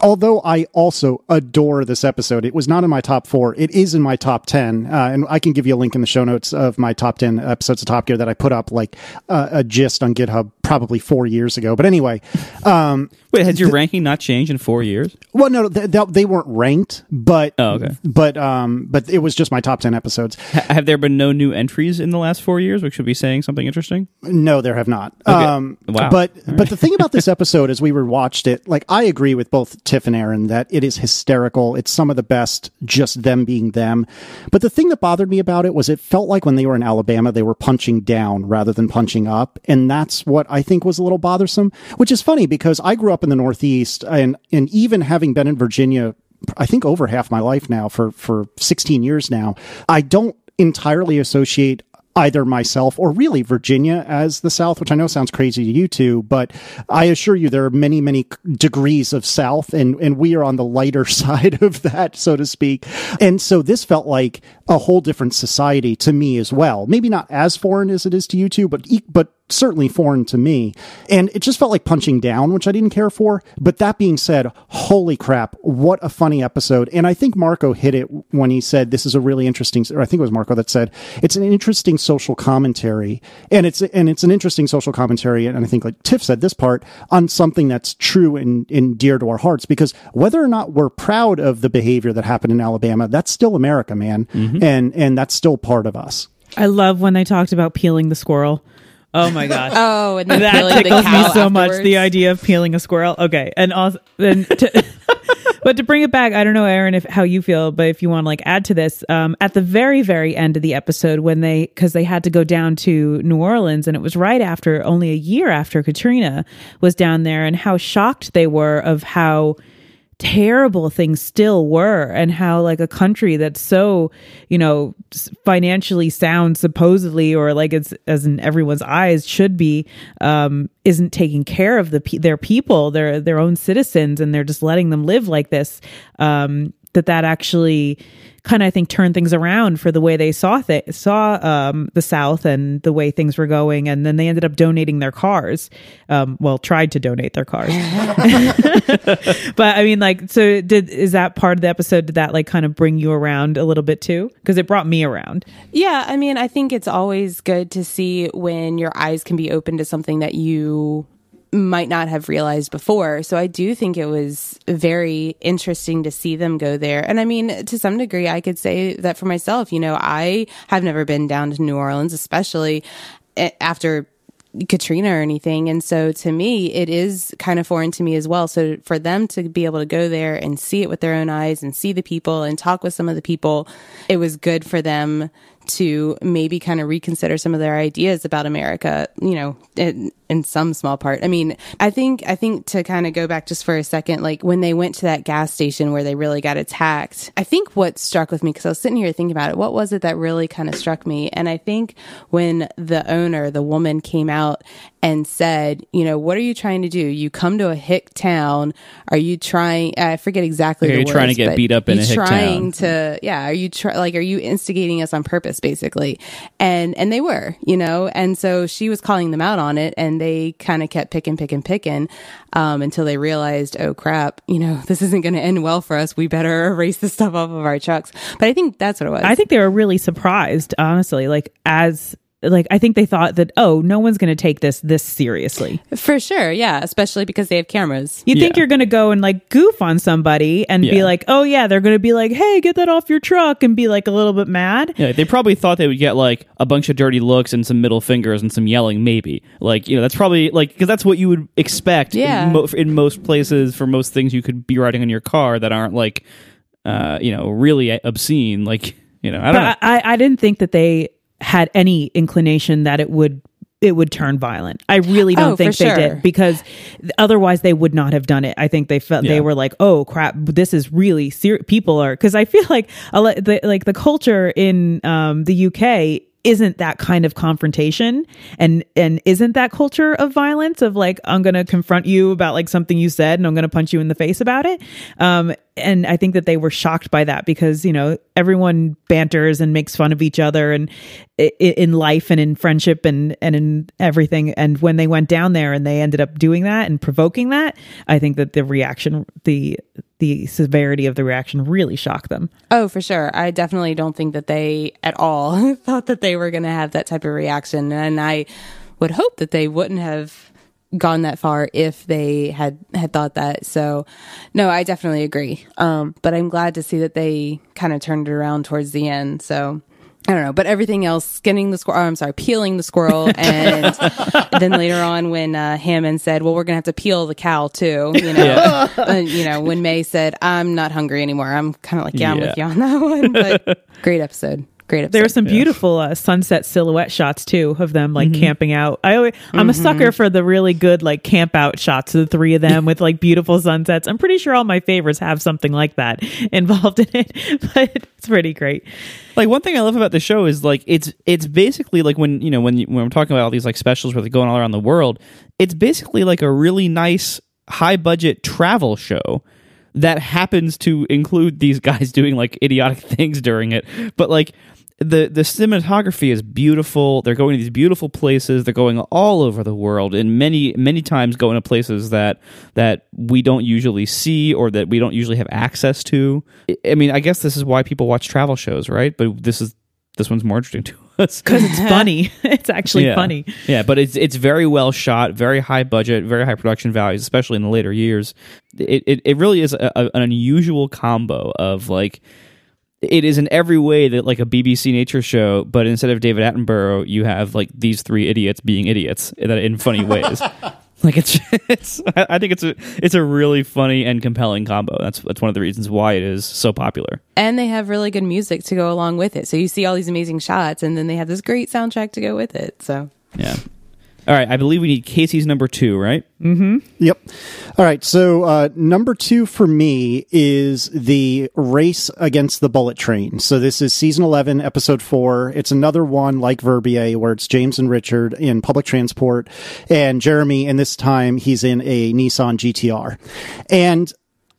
although I also adore this episode, it was not in my top four. It is in my top ten. Uh, and I can give you a link in the show notes of my top ten episodes of Top Gear that I put up like uh, a gist on GitHub probably four years ago. But anyway. Um, Wait, has your th- ranking not changed in four years? Well, no, th- th- they weren't ranked, but oh, okay. but um, but it was just my top ten episodes. H- have there been no new entries in the last four years, which should be saying something interesting? No, there have not. Okay. Um, wow. But, right. but the thing about this episode as we rewatched it, like I agree with both Tiff and Aaron that it is hysterical. It's some of the best, just them being them. But the thing that bothered me about it was it felt like when they were in Alabama, they were punching down rather than punching up. And that's what I think was a little bothersome, which is funny because I grew up in the Northeast and, and even having been in Virginia, I think over half my life now for, for sixteen years now, I don't entirely associate either myself or really Virginia as the South, which I know sounds crazy to you two, but I assure you there are many, many degrees of South, and, and we are on the lighter side of that, so to speak. And so this felt like a whole different society to me as well. Maybe not as foreign as it is to you two, but, but certainly foreign to me. And it just felt like punching down, which I didn't care for. But that being said, holy crap, what a funny episode. And I think Marco hit it when he said, this is a really interesting, or I think it was Marco that said, it's an interesting social commentary. And it's, and it's an interesting social commentary. And I think like Tiff said this part on something that's true and, and dear to our hearts, because whether or not we're proud of the behavior that happened in Alabama, that's still America, man. Mm-hmm. And, and that's still part of us. I love when they talked about peeling the squirrel. Oh my gosh! Oh, and that tickles the cow me so afterwards. Much. The idea of peeling a squirrel. Okay, and also, and to, but to bring it back, I don't know, Aaron, if how you feel, but if you want to like add to this, um, at the very, very end of the episode, when they because they had to go down to New Orleans, and it was right after, only a year after Katrina was down there, and how shocked they were of how terrible things still were, and how like a country that's so, you know, financially sound supposedly, or like it's as in everyone's eyes should be, um isn't taking care of the their people, their their own citizens, and they're just letting them live like this. um that that actually kind of, I think, turned things around for the way they saw th- saw um, the South and the way things were going. And then they ended up donating their cars. Um, well, tried to donate their cars. But I mean, like, so did is that part of the episode? Did that like kind of bring you around a little bit too? Because it brought me around. Yeah. I mean, I think it's always good to see when your eyes can be open to something that you might not have realized before. So I do think it was very interesting to see them go there. And I mean, to some degree, I could say that for myself. You know, I have never been down to New Orleans, especially after Katrina or anything. And so to me, it is kind of foreign to me as well. So for them to be able to go there and see it with their own eyes and see the people and talk with some of the people, it was good for them to maybe kind of reconsider some of their ideas about America, you know, in, in some small part. I mean, I think, I think to kind of go back just for a second, like when they went to that gas station where they really got attacked, I think what struck with me, because I was sitting here thinking about it, what was it that really kind of struck me? And I think when the owner, the woman came out and said, you know, what are you trying to do? You come to a hick town. Are you trying, I forget exactly. Are you trying to get beat up in a hick town? Trying to, yeah. Are you try, like, are you instigating us on purpose? Basically. And, and they were, you know, and so she was calling them out on it, and they kind of kept picking, picking, picking, um, until they realized, oh crap, you know, this isn't going to end well for us. We better erase this stuff off of our trucks. But I think that's what it was. I think they were really surprised, honestly, like as, like, I think they thought that, oh, no one's going to take this this seriously. For sure, yeah, especially because they have cameras. You yeah. think you're going to go and, like, goof on somebody and yeah. be like, oh, yeah, they're going to be like, hey, get that off your truck, and be, like, a little bit mad. Yeah, they probably thought they would get, like, a bunch of dirty looks and some middle fingers and some yelling, maybe. Like, you know, that's probably, like, because that's what you would expect yeah. in, mo- in most places for most things you could be riding in your car that aren't, like, uh, you know, really obscene. Like, you know, I don't but know. I, I didn't think that they had any inclination that it would it would turn violent. I really don't oh, think sure. they did, because otherwise they would not have done it. I think they felt yeah. they were like, oh crap, this is really serious. People are, because I feel like a, the, like the culture in um, the U K isn't that kind of confrontation, and and isn't that culture of violence of like, I'm going to confront you about like something you said, and I'm going to punch you in the face about it. Um, and I think that they were shocked by that, because, you know, everyone banters and makes fun of each other, and I- in life and in friendship and, and in everything. And when they went down there and they ended up doing that and provoking that, I think that the reaction, the the severity of the reaction really shocked them. Oh, for sure. I definitely don't think that they at all thought that they were going to have that type of reaction. And I would hope that they wouldn't have gone that far if they had, had thought that. So no, I definitely agree. Um, but I'm glad to see that they kind of turned it around towards the end. So I don't know, but everything else, skinning the squirrel, oh, I'm sorry, peeling the squirrel. And then later on when uh, Hammond said, well, we're going to have to peel the cow too. You know, yeah. uh, you know, when May said, I'm not hungry anymore. I'm kind of like, yeah, yeah, I'm with you on that one. But great episode. Great episode. There were some beautiful uh, sunset silhouette shots too of them like mm-hmm. camping out. I always, I'm mm-hmm. a sucker for the really good like camp out shots of the three of them with like beautiful sunsets. I'm pretty sure all my favorites have something like that involved in it, but it's pretty great. Like, one thing I love about the show is, like, it's it's basically, like, when, you know, when, when we're talking about all these, like, specials where they're going all around the world, it's basically, like, a really nice, high-budget travel show that happens to include these guys doing, like, idiotic things during it. But, like, the, the cinematography is beautiful. They're going to these beautiful places. They're going all over the world, and many, many times going to places that that we don't usually see or that we don't usually have access to. I mean, I guess this is why people watch travel shows, right? But this is this one's more interesting to us. Because it's funny. It's actually yeah. funny. Yeah, but it's it's very well shot, very high budget, very high production values, especially in the later years. It, it, it really is a, a, an unusual combo of, like, it is in every way that, like, a B B C nature show, but instead of David Attenborough, you have, like, these three idiots being idiots in funny ways. Like, it's, it's, I think it's a, it's a really funny and compelling combo. That's that's one of the reasons why it is so popular. And they have really good music to go along with it. So you see all these amazing shots, and then they have this great soundtrack to go with it. So yeah. All right, I believe we need Casey's number two, right? Mm-hmm. Yep. All right, so uh, number two for me is the race against the bullet train. So this is season eleven, episode four. It's another one like Verbier where it's James and Richard in public transport and Jeremy, and this time he's in a Nissan G T R. And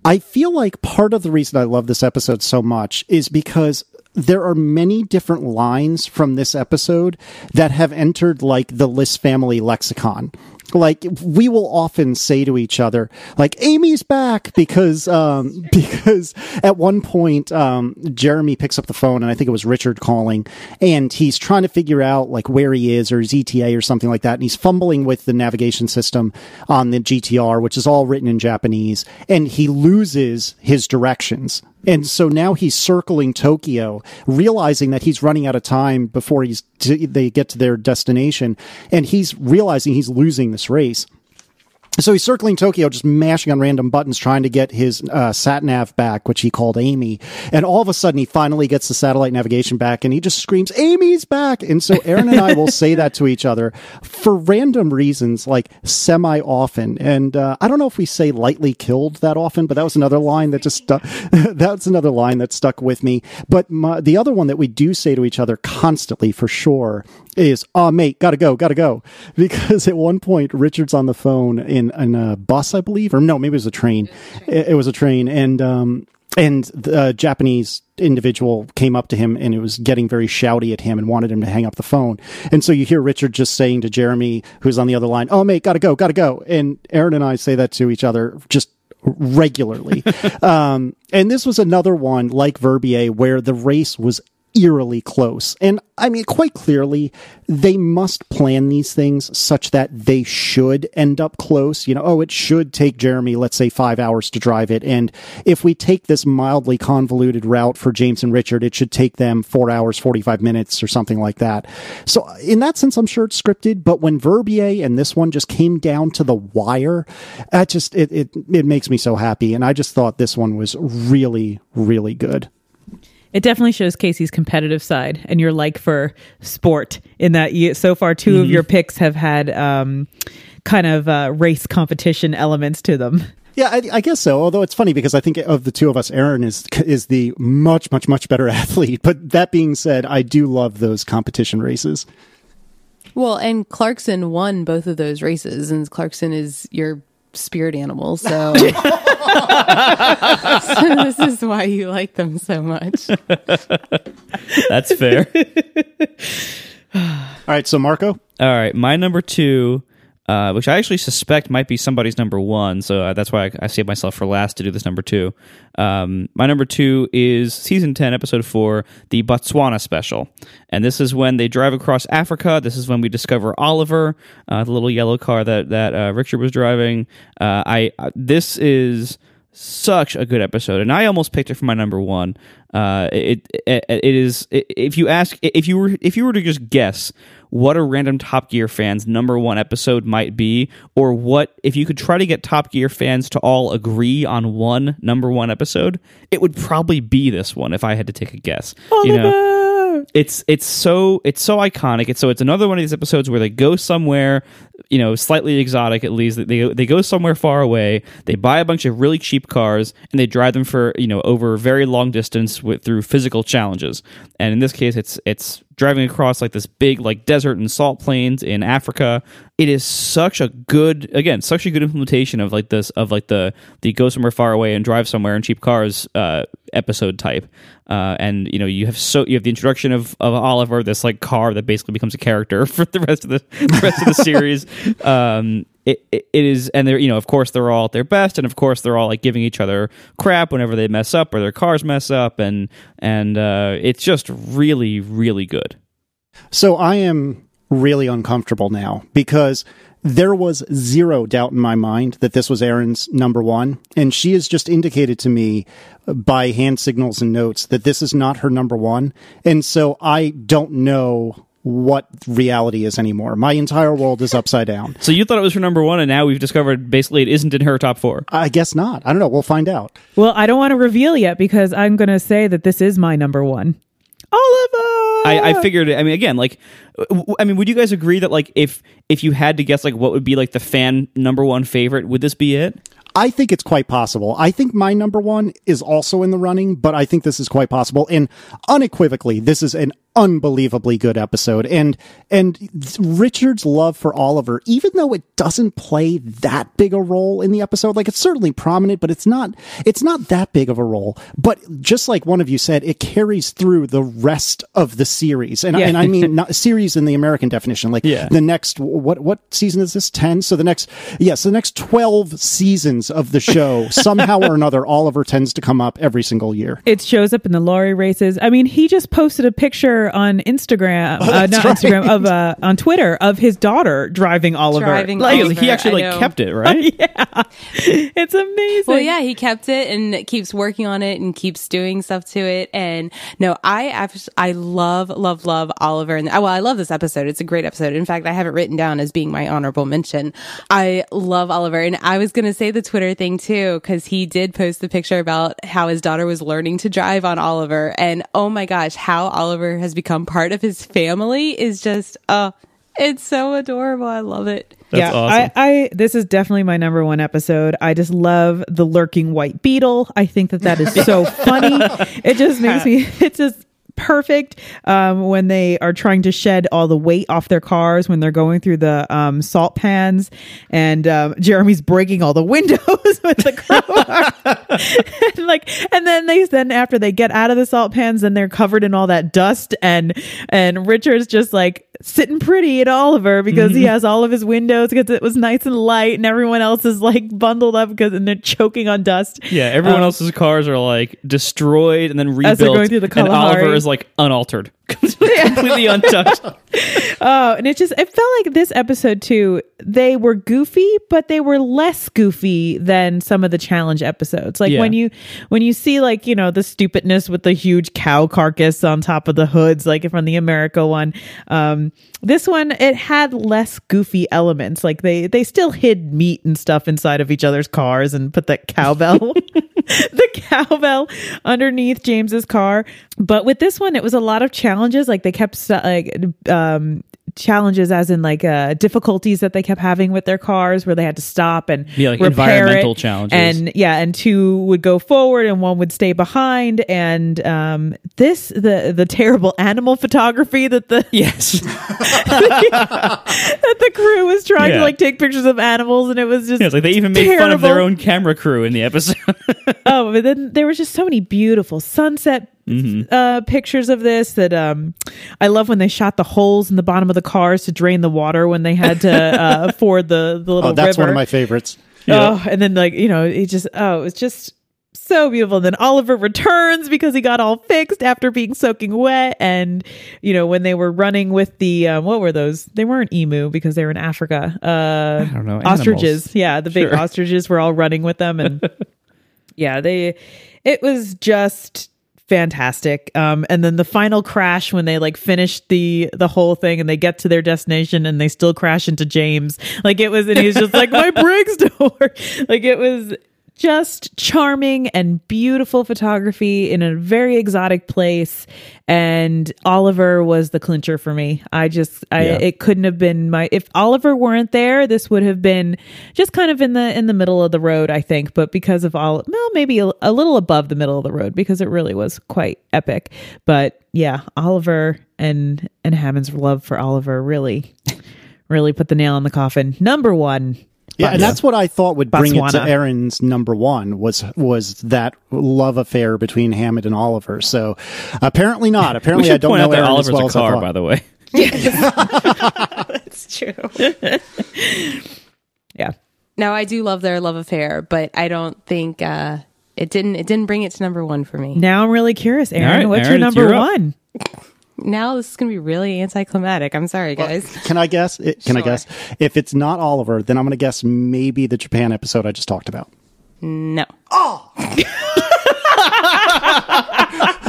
I feel like part of the reason I love this episode so much is because there are many different lines from this episode that have entered, like, the List family lexicon. Like, we will often say to each other, like, Amy's back, because um, because at one point, um, Jeremy picks up the phone, and I think it was Richard calling, and he's trying to figure out, like, where he is, or his E T A, or something like that, and he's fumbling with the navigation system on the G T R, which is all written in Japanese, and he loses his directions. And so now he's circling Tokyo, realizing that he's running out of time before he's t- they get to their destination, and he's realizing he's losing this race. So he's circling Tokyo, just mashing on random buttons, trying to get his uh, sat-nav back, which he called Amy. And all of a sudden, he finally gets the satellite navigation back, and he just screams, Amy's back! And so Aaron and I will say that to each other for random reasons, like, semi-often. And uh, I don't know if we say lightly killed that often, but that was another line that just stuck. That's another line that stuck with me. But my, the other one that we do say to each other constantly, for sure, is, oh, mate, gotta go, gotta go. Because at one point, Richard's on the phone in in a bus, I believe, or no, maybe it was a train. It was a train, and um, and the Japanese individual came up to him, and it was getting very shouty at him and wanted him to hang up the phone. And so you hear Richard just saying to Jeremy, who's on the other line, oh, mate, gotta go, gotta go. And Aaron and I say that to each other just regularly. um, and this was another one, like Verbier, where the race was eerily close. And I mean, quite clearly, they must plan these things such that they should end up close. You know, oh, it should take Jeremy, let's say, five hours to drive it. And if we take this mildly convoluted route for James and Richard, it should take them four hours, forty-five minutes or something like that. So in that sense, I'm sure it's scripted. But when Verbier and this one just came down to the wire, that just, it, it, it makes me so happy. And I just thought this one was really, really good. It definitely shows Casey's competitive side and your like for sport in that you, so far two mm-hmm. of your picks have had um, kind of uh, race competition elements to them. Yeah, I, I guess so. Although it's funny because I think of the two of us, Aaron is is the much, much, much better athlete. But that being said, I do love those competition races. Well, and Clarkson won both of those races, and Clarkson is your spirit animal, so. So this is why you like them so much. That's fair. All right, so Marco? All right, my number two, uh, which I actually suspect might be somebody's number one, so uh, that's why I, I saved myself for last to do this number two. Um, my number two is season ten, episode four, the Botswana special. And this is when they drive across Africa. This is when we discover Oliver, uh, the little yellow car that, that uh, Richard was driving. Uh, I uh, This is such a good episode, and I almost picked it for my number one. Uh, it, it it is it, if you ask if you were if you were to just guess what a random Top Gear fan's number one episode might be, or what if you could try to get Top Gear fans to all agree on one number one episode, it would probably be this one if I had to take a guess. Oliver! You know? It's it's so it's so iconic. It's so it's another one of these episodes where they go somewhere, you know, slightly exotic at least. They they go somewhere far away. They buy a bunch of really cheap cars and they drive them for, you know, over a very long distance with, through physical challenges. And in this case, it's it's driving across like this big like desert and salt plains in Africa. It is such a good again such a good implementation of like this of like the the go somewhere far away and drive somewhere in cheap cars uh, episode type. Uh, and you know you have so you have the introduction of, of Oliver, this like car that basically becomes a character for the rest of the, the rest of the series. Um, it, it it is, and they're you know of course they're all at their best, and of course they're all like giving each other crap whenever they mess up or their cars mess up, and and uh, it's just really really good. So I am really uncomfortable now because there was zero doubt in my mind that this was Erin's number one, and she has just indicated to me by hand signals and notes that this is not her number one, and so I don't know what reality is anymore. My entire world is upside down. So you thought it was her number one, and now we've discovered basically it isn't in her top four. I guess not. I don't know. We'll find out. Well, I don't want to reveal yet because I'm going to say that this is my number one. Oliver! I, I figured it. I mean, again, like, w- I mean, would you guys agree that, like, if if you had to guess, like, what would be, like, the fan number one favorite, would this be it? I think it's quite possible. I think my number one is also in the running, but I think this is quite possible. And unequivocally, this is an unbelievably good episode. And and Richard's love for Oliver, even though it doesn't play that big a role in the episode, like it's certainly prominent, but it's not it's not that big of a role. But just like one of you said, it carries through the rest of the series. And, yeah. and I mean, not series in the American definition, like yeah. the next, what what season is this? ten? So the next, yes, yeah, so the next twelve seasons of the show, somehow or another, Oliver tends to come up every single year. It shows up in the lorry races. I mean, he just posted a picture on Instagram, oh, uh, not right. Instagram, of uh, on Twitter of his daughter driving Oliver. Driving like, Oliver he actually like kept it, right? Yeah, it's amazing. Well, yeah, he kept it and keeps working on it and keeps doing stuff to it. And no, I I love love love Oliver. And well, I love this episode. It's a great episode. In fact, I have it written down as being my honorable mention. I love Oliver, and I was going to say the Twitter thing too, because he did post the picture about how his daughter was learning to drive on Oliver, and oh my gosh, how Oliver has become part of his family is just uh it's so adorable. I love it. That's yeah, awesome. I, I this is definitely my number one episode. I just love the lurking white beetle. I think that that is so funny. It just makes me. It's just. Perfect um, when they are trying to shed all the weight off their cars when they're going through the um, salt pans, and um, Jeremy's breaking all the windows with the crowbar. and like, and then they then after they get out of the salt pans, then they're covered in all that dust, and and Richard's just like sitting pretty at Oliver because mm-hmm. he has all of his windows because it was nice and light, and everyone else is like bundled up because and they're choking on dust. Yeah, everyone um, else's cars are like destroyed and then rebuilt as they're going through the Kalahari. And Oliver is like unaltered, completely untouched. Oh, and it just it felt like this episode too. They were goofy, but they were less goofy than some of the challenge episodes. Like yeah. when you when you see like you know the stupidness with the huge cow carcass on top of the hoods, like from the America one. Um, This one, it had less goofy elements. Like they, they still hid meat and stuff inside of each other's cars and put that cowbell, the cowbell underneath James's car. But with this one, it was a lot of challenges. Like they kept like um, challenges, as in like uh, difficulties that they kept having with their cars, where they had to stop and yeah, like repair environmental it. Challenges. And yeah, and two would go forward and one would stay behind. And um, this the the terrible animal photography that the yes. that the crew was trying yeah. to like take pictures of animals, and it was just yeah, it's like they even made terrible. Fun of their own camera crew in the episode. Oh, but then there was just so many beautiful sunset mm-hmm. uh pictures of this that um I love when they shot the holes in the bottom of the cars to drain the water when they had to uh ford the, the little oh, that's river. One of my favorites. Yeah. Oh, and then like you know it just oh it's just so beautiful. And then Oliver returns because he got all fixed after being soaking wet. And, you know, when they were running with the, um, what were those? They weren't emu because they were in Africa. Uh, I don't know. Animals. Ostriches. Yeah. The big sure. ostriches were all running with them. And yeah, they, it was just fantastic. Um, and then the final crash when they like finished the, the whole thing and they get to their destination and they still crash into James. Like it was, and he was just like, my brakes don't work. Like it was just charming and beautiful photography in a very exotic place. And Oliver was the clincher for me. I just, I, yeah. it couldn't have been my, if Oliver weren't there, this would have been just kind of in the, in the middle of the road, I think. But because of all, well, maybe a, a little above the middle of the road, because it really was quite epic. But yeah, Oliver and, and Hammond's love for Oliver really, really put the nail in the coffin. Number one. Yeah, and that's what I thought would bring Botswana. It to Aaron's number one was was that love affair between Hammond and Oliver. So apparently not. Apparently I don't know that Oliver's well a car, by the way. That's true. Yeah. Now I do love their love affair, but I don't think uh, it didn't it didn't bring it to number one for me. Now I'm really curious, Aaron. Right, what's Aaron, your number one? Now this is going to be really anticlimactic. I'm sorry, guys. Well, can I guess? It, can sure. I guess? If it's not Oliver, then I'm going to guess maybe the Japan episode I just talked about. No. Oh!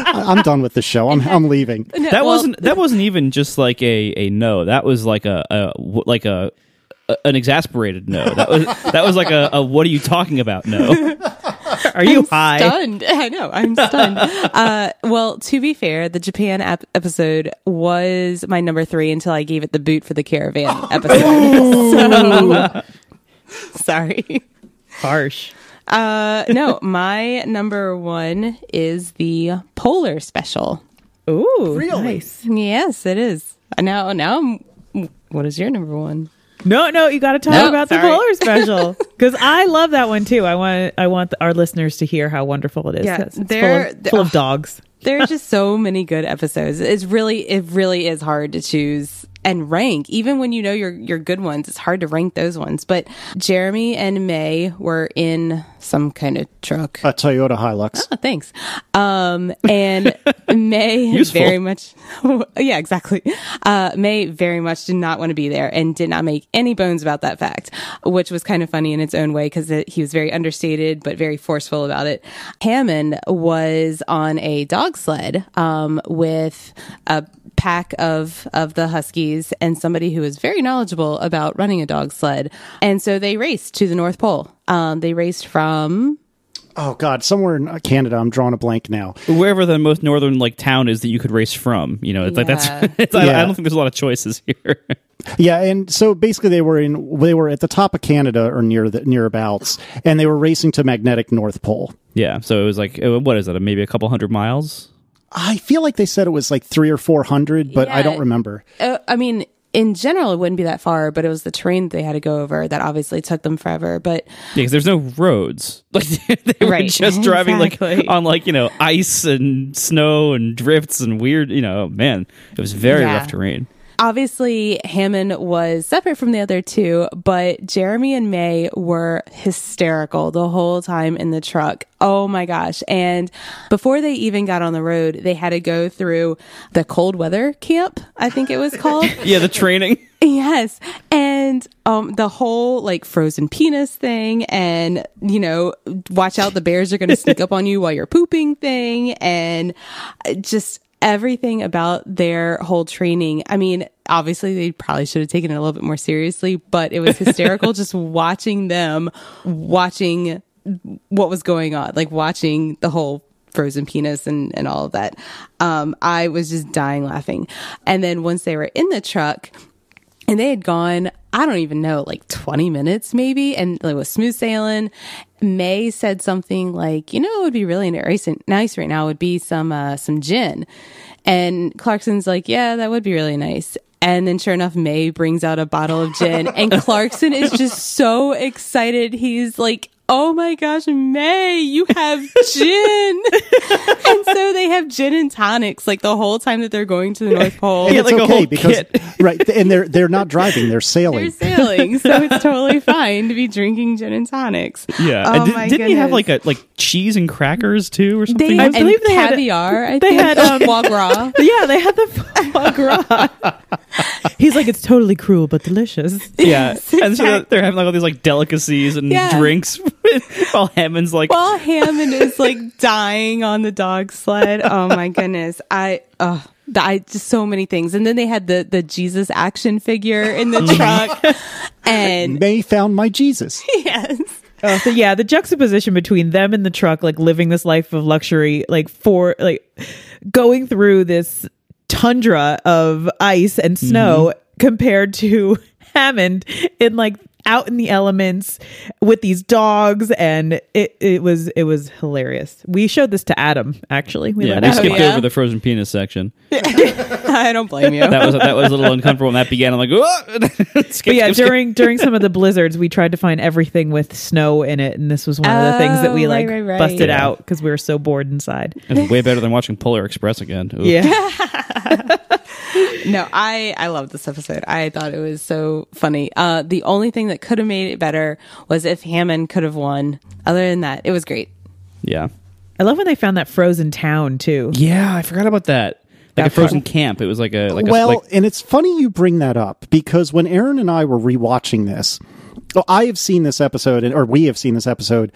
I'm done with the show. I'm I'm leaving. No, that well, wasn't that wasn't even just like a, a no. That was like a, a like a, a an exasperated no. That was that was like a, a what are you talking about no. Are you I'm high? Stunned. I know. I'm stunned. uh, well, to be fair, the Japan ap- episode was my number three until I gave it the boot for the caravan oh, episode. So, sorry. Harsh. Uh, no, my number one is the Polar Special. Ooh. Really? Nice. Yes, it is. Now, now I'm, what is your number one? No, no, you got to talk no, about sorry. the Polar Special, because I love that one too. I want, I want the, our listeners to hear how wonderful it is. Yeah, it's they're full of, full of dogs. There are just so many good episodes. It's really, it really is hard to choose and rank. Even when you know your your good ones, it's hard to rank those ones. But Jeremy and May were in some kind of truck, a Toyota Hilux. Oh, thanks. Um, and May Useful. very much, yeah, exactly. Uh, May very much did not want to be there and did not make any bones about that fact, which was kind of funny in its own way because he was very understated but very forceful about it. Hammond was on a dog sled um, with a pack of of the Huskies and somebody who is very knowledgeable about running a dog sled. And so they raced to the North Pole. Um, they raced from... Oh, God, somewhere in Canada. I'm drawing a blank now. Wherever the most northern like town is that you could race from. You know, it's yeah. like that's... It's, yeah. I, I don't think there's a lot of choices here. Yeah, and so basically they were in they were at the top of Canada or near the, nearabouts, and they were racing to Magnetic North Pole. Yeah, so it was like, what is it, maybe a couple hundred miles? I feel like they said it was like three or four hundred, but yeah. I don't remember. Uh, I mean, in general, it wouldn't be that far, but it was the terrain they had to go over that obviously took them forever. But yeah, because there's no roads. Like they were right. just driving exactly. like on like you know ice and snow and drifts and weird. You know, man, it was very yeah. rough terrain. Obviously, Hammond was separate from the other two, but Jeremy and May were hysterical the whole time in the truck. Oh my gosh. And before they even got on the road, they had to go through the cold weather camp, I think it was called. Yeah, the training. Yes. And um, the whole like frozen penis thing and, you know, watch out, the bears are going to sneak up on you while you're pooping thing and just... Everything about their whole training. I mean, obviously, they probably should have taken it a little bit more seriously, but it was hysterical just watching them, watching what was going on, like watching the whole frozen penis and, and all of that. Um, I was just dying laughing. And then once they were in the truck and they had gone, I don't even know, like twenty minutes maybe, and it was smooth sailing. May said something like, you know, it would be really nice right now would be some uh, some gin. And Clarkson's like, yeah, that would be really nice. And then sure enough, May brings out a bottle of gin. And Clarkson is just so excited. He's like, oh my gosh, May, you have gin. And so they have gin and tonics like the whole time that they're going to the North Pole. And it's like okay because right, and they're they're not driving, they're sailing. They're sailing, so it's totally fine to be drinking gin and tonics. Yeah. Oh, did, my didn't goodness. He have like a like cheese and crackers too or something? They, I believe they caviar, had caviar. They had um, foie gras. Yeah, they had the foie gras. He's like, it's totally cruel but delicious. Yeah. Exactly. And so they're having like all these like delicacies and yeah. drinks. While Hammond's like, while Hammond is like dying on the dog sled. Oh my goodness! I, oh, I just so many things. And then they had the the Jesus action figure in the truck, and May found my Jesus. Yes, Oh, so yeah, the juxtaposition between them in the truck, like living this life of luxury, like for like going through this tundra of ice and snow, mm-hmm. compared to Hammond in like out in the elements with these dogs, and it it was it was hilarious. We showed this to Adam, actually. We, yeah, let we Adam skipped yeah. over the frozen penis section. I don't blame you. That was that was a little uncomfortable when that began. I'm like, oh! skip, skip, yeah. Skip. During during some of the blizzards, we tried to find everything with snow in it, and this was one of the oh, things that we like right, right, right. busted yeah. out because we were so bored inside. It's way better than watching Polar Express again. Ooh. Yeah. No, I, I loved this episode. I thought it was so funny. Uh, the only thing that could have made it better was if Hammond could have won. Other than that, it was great. Yeah. I love when they found that frozen town, too. Yeah, I forgot about that. Like that a frozen part. camp. It was like a... Like well, a, like... and it's funny you bring that up, because when Aaron and I were rewatching this, well, I have seen this episode, or we have seen this episode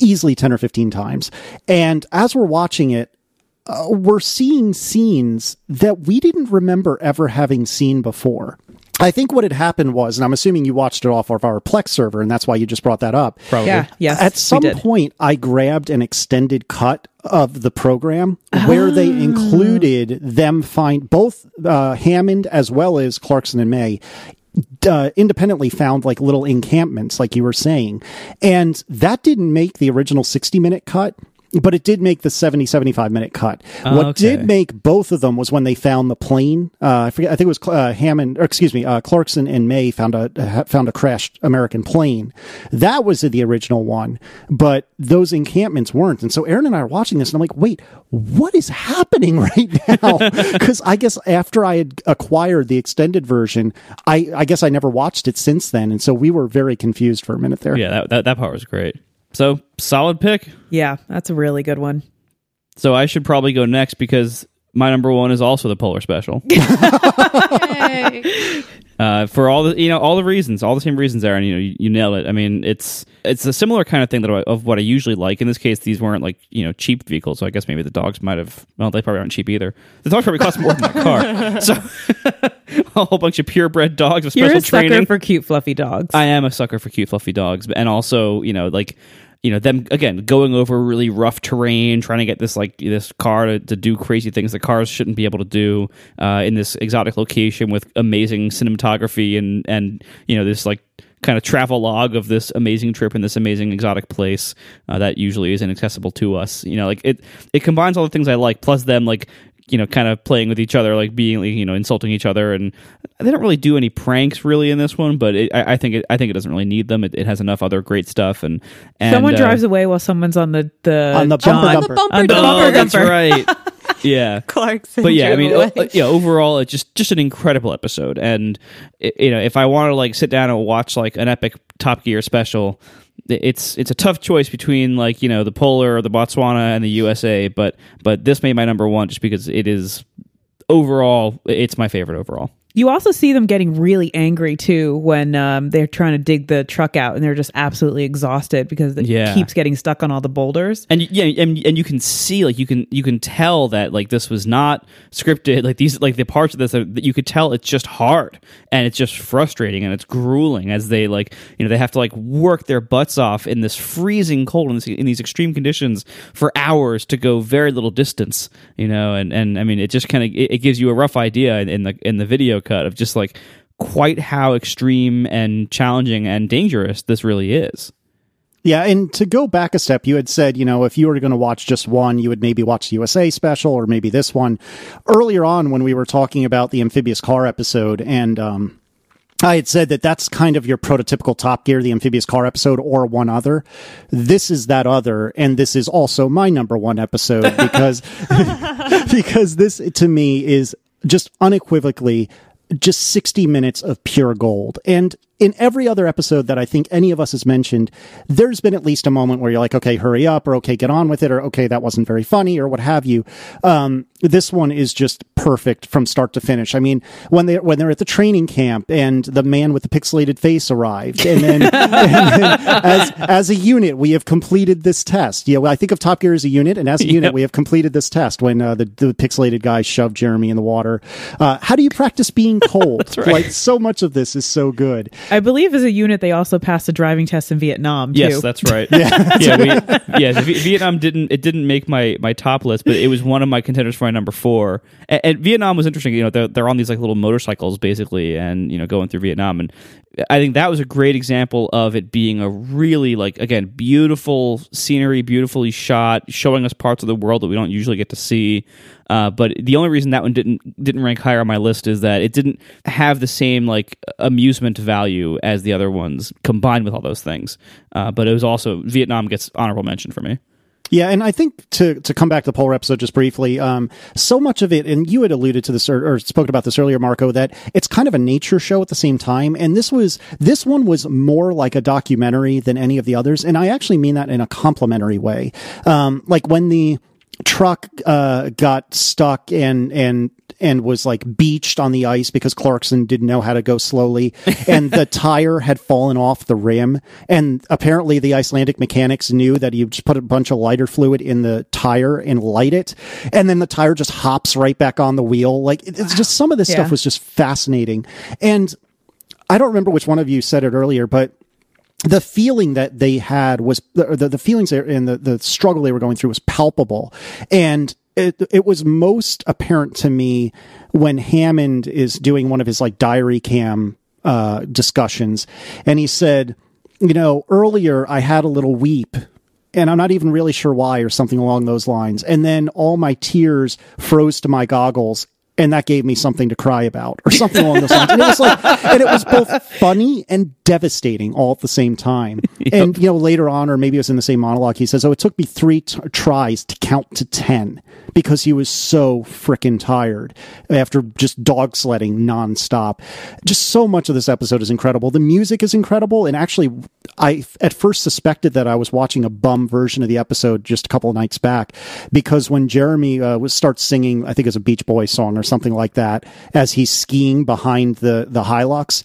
easily ten or fifteen times. And as we're watching it, Uh, we're seeing scenes that we didn't remember ever having seen before. I think what had happened was, and I'm assuming you watched it off of our Plex server, and that's why you just brought that up. Probably. Yeah, yes, At some point, I grabbed an extended cut of the program where oh. they included them find both uh, Hammond as well as Clarkson and May Uh, independently found like little encampments, like you were saying. And that didn't make the original sixty minute cut, but it did make the seventy, seventy-five minute cut. Oh, what okay. did make both of them was when they found the plane. Uh, I forget. I think it was uh, Hammond, or excuse me, uh, Clarkson and May found a uh, found a crashed American plane. That was the original one, but those encampments weren't. And so Aaron and I are watching this, and I'm like, wait, what is happening right now? Because I guess after I had acquired the extended version, I, I guess I never watched it since then, and so we were very confused for a minute there. Yeah, that that, that part was great. So, solid pick. Yeah, that's a really good one. So, I should probably go next, because my number one is also the Polar Special. uh, for all the, you know, all the reasons, all the same reasons, Aaron, you know, you, you nailed it. I mean, it's it's a similar kind of thing that I, of what I usually like. In this case, these weren't like, you know, cheap vehicles. So, I guess maybe the dogs might have, well, they probably aren't cheap either. The dogs probably cost more than the car. So... a whole bunch of purebred dogs with special training. You're a sucker for cute, fluffy dogs. I am a sucker for cute, fluffy dogs. And also, you know, like, you know, them, again, going over really rough terrain, trying to get this, like, this car to, to do crazy things that cars shouldn't be able to do uh, in this exotic location with amazing cinematography and, and you know, this, like, kind of travel log of this amazing trip in this amazing exotic place uh, that usually is inaccessible to us. You know, like, it, it combines all the things I like, plus them, like, you know, kind of playing with each other, like being, you know, insulting each other, and they don't really do any pranks really in this one. But it, I, I think it, I think it doesn't really need them. It, it has enough other great stuff. And, and someone uh, drives away while someone's on the the on the bumper dumper. On the bumper dumper. Oh, that's right. Yeah, Clarkson. But yeah, I mean, o- yeah. Overall, it's just just an incredible episode. And it, you know, if I want to like sit down and watch like an epic Top Gear special, it's it's a tough choice between like, you know, the Polar or the Botswana and the U S A. But but this made my number one just because it is overall, it's my favorite overall. You also see them getting really angry, too, when um, they're trying to dig the truck out, and they're just absolutely exhausted because it yeah. keeps getting stuck on all the boulders. And yeah, and, and you can see, like, you can you can tell that, like, this was not scripted. Like, these, like the parts of this, are, that you could tell it's just hard, and it's just frustrating, and it's grueling as they, like, you know, they have to, like, work their butts off in this freezing cold, in, this, in these extreme conditions for hours to go very little distance, you know? And, and I mean, it just kind of, it, it gives you a rough idea in the in the video cut of just like quite how extreme and challenging and dangerous this really is. Yeah, and to go back a step, you had said, you know, if you were going to watch just one, you would maybe watch the U S A special or maybe this one. Earlier on when we were talking about the amphibious car episode, and um I had said that that's kind of your prototypical Top Gear, the amphibious car episode, or one other. This is that other, and this is also my number one episode because because this to me is just unequivocally just sixty minutes of pure gold. And in every other episode that I think any of us has mentioned, there's been at least a moment where you're like, okay, hurry up, or okay, get on with it, or okay, that wasn't very funny, or what have you. Um, this one is just perfect from start to finish. I mean, when they when they're at the training camp and the man with the pixelated face arrived, and then, and then as as a unit, we have completed this test. You know, I think of Top Gear as a unit, and as a unit, yep. we have completed this test. When uh, the the pixelated guy shoved Jeremy in the water, uh, how do you practice being cold? That's right. Like so much of this is so good. I believe as a unit, they also passed a driving test in Vietnam, too. Yes, that's right. yeah, yeah we, yes, Vietnam didn't, it didn't make my, my top list, but it was one of my contenders for my number four. And, and Vietnam was interesting. You know, they're, they're on these like little motorcycles, basically, and, you know, going through Vietnam. And I think that was a great example of it being a really, like, again, beautiful scenery, beautifully shot, showing us parts of the world that we don't usually get to see. Uh, but the only reason that one didn't didn't rank higher on my list is that it didn't have the same like amusement value as the other ones combined with all those things. Uh, but it was also, Vietnam gets honorable mention for me. Yeah, and I think to to come back to the polar episode just briefly, um, so much of it, and you had alluded to this or, or spoke about this earlier, Marco, that it's kind of a nature show at the same time. And this was this one was more like a documentary than any of the others, and I actually mean that in a complimentary way. Um, like when the truck uh, got stuck and and. and was like beached on the ice because Clarkson didn't know how to go slowly, and the tire had fallen off the rim, and apparently the Icelandic mechanics knew that you just put a bunch of lighter fluid in the tire and light it, and then the tire just hops right back on the wheel. Like, it's just, some of this yeah. stuff was just fascinating. And I don't remember which one of you said it earlier, but the feeling that they had was the the, the feelings and the, the struggle they were going through was palpable. And It, it was most apparent to me when Hammond is doing one of his like diary cam uh, discussions. And he said, you know, earlier I had a little weep, and I'm not even really sure why, or something along those lines. And then all my tears froze to my goggles, and that gave me something to cry about, or something along those lines. And it was like, and it was both funny and devastating all at the same time. Yep. And, you know, later on, or maybe it was in the same monologue, he says, oh, it took me three t- tries to count to ten because he was so frickin' tired after just dog sledding nonstop. Just so much of this episode is incredible. The music is incredible. And actually, I at first suspected that I was watching a bum version of the episode just a couple of nights back, because when Jeremy uh, was starts singing, I think it's a Beach Boys song or something like that, as he's skiing behind the the Hilux,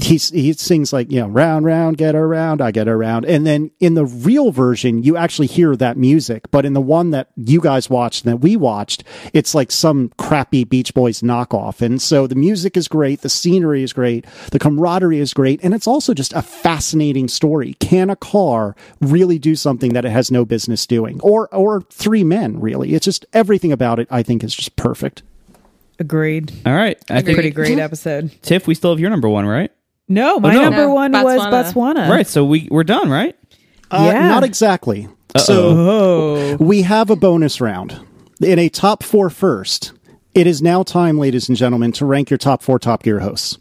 he's, he sings like, you know, round, round, get around, I get around. And then in the real version, you actually hear that music. But in the one that you guys watched and that we watched, it's like some crappy Beach Boys knockoff. And so the music is great. The scenery is great. The camaraderie is great. And it's also just a fascinating story. Can a car really do something that it has no business doing? Or, or three men, really. It's just everything about it, I think, is just perfect. Agreed. All right. I Agreed. think pretty great episode. Tiff, we still have your number one, right? No, my oh, no. number no. one Botswana. was Botswana. Right. So we, we're done, right? Uh, yeah. Not exactly. Uh-oh. So oh. we have a bonus round in a top four first. It is now time, ladies and gentlemen, to rank your top four Top Gear hosts.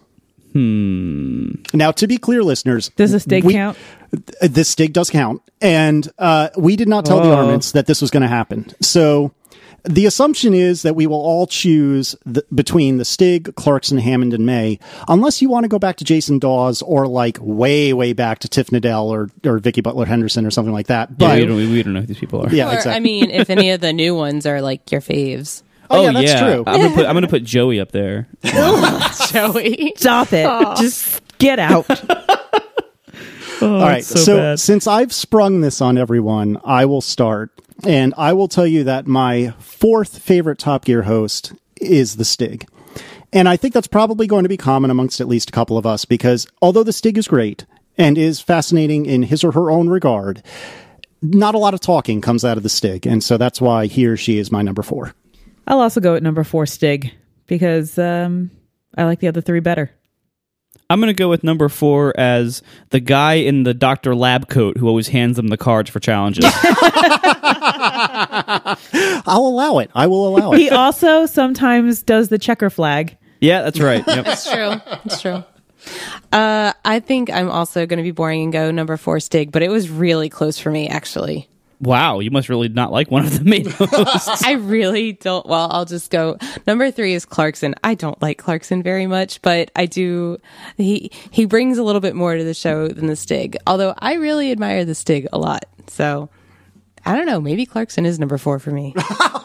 Hmm. Now, to be clear, listeners, does this dig we, count? This dig does count. And uh, we did not tell oh. the Armints that this was going to happen. So the assumption is that we will all choose the, between the Stig, Clarkson, Hammond, and May, unless you want to go back to Jason Dawes or like way, way back to Tiff Nadell or, or Vicky Butler Henderson or something like that. But yeah, we, don't, we don't know who these people are. Yeah, or, exactly. I mean, if any of the new ones are like your faves. Oh, oh yeah, that's yeah. true. I'm gonna put, I'm gonna put Joey up there. Joey, stop it! Aww. Just get out. Oh, all right, so, so since I've sprung this on everyone, I will start. And I will tell you that my fourth favorite Top Gear host is the Stig. And I think that's probably going to be common amongst at least a couple of us, because although the Stig is great and is fascinating in his or her own regard, not a lot of talking comes out of the Stig. And so that's why he or she is my number four. I'll also go at number four Stig, because um, I like the other three better. I'm going to go with number four as the guy in the doctor lab coat who always hands them the cards for challenges. I'll allow it. I will allow it. He also sometimes does the checker flag. Yeah, that's right. Yep. That's true. That's true. Uh, I think I'm also going to be boring and go number four Stig, but it was really close for me, actually. Wow, you must really not like one of the main hosts. I really don't. Well, I'll just go. Number three is Clarkson. I don't like Clarkson very much, but I do. He he brings a little bit more to the show than the Stig, although I really admire the Stig a lot. So I don't know. Maybe Clarkson is number four for me. Oh,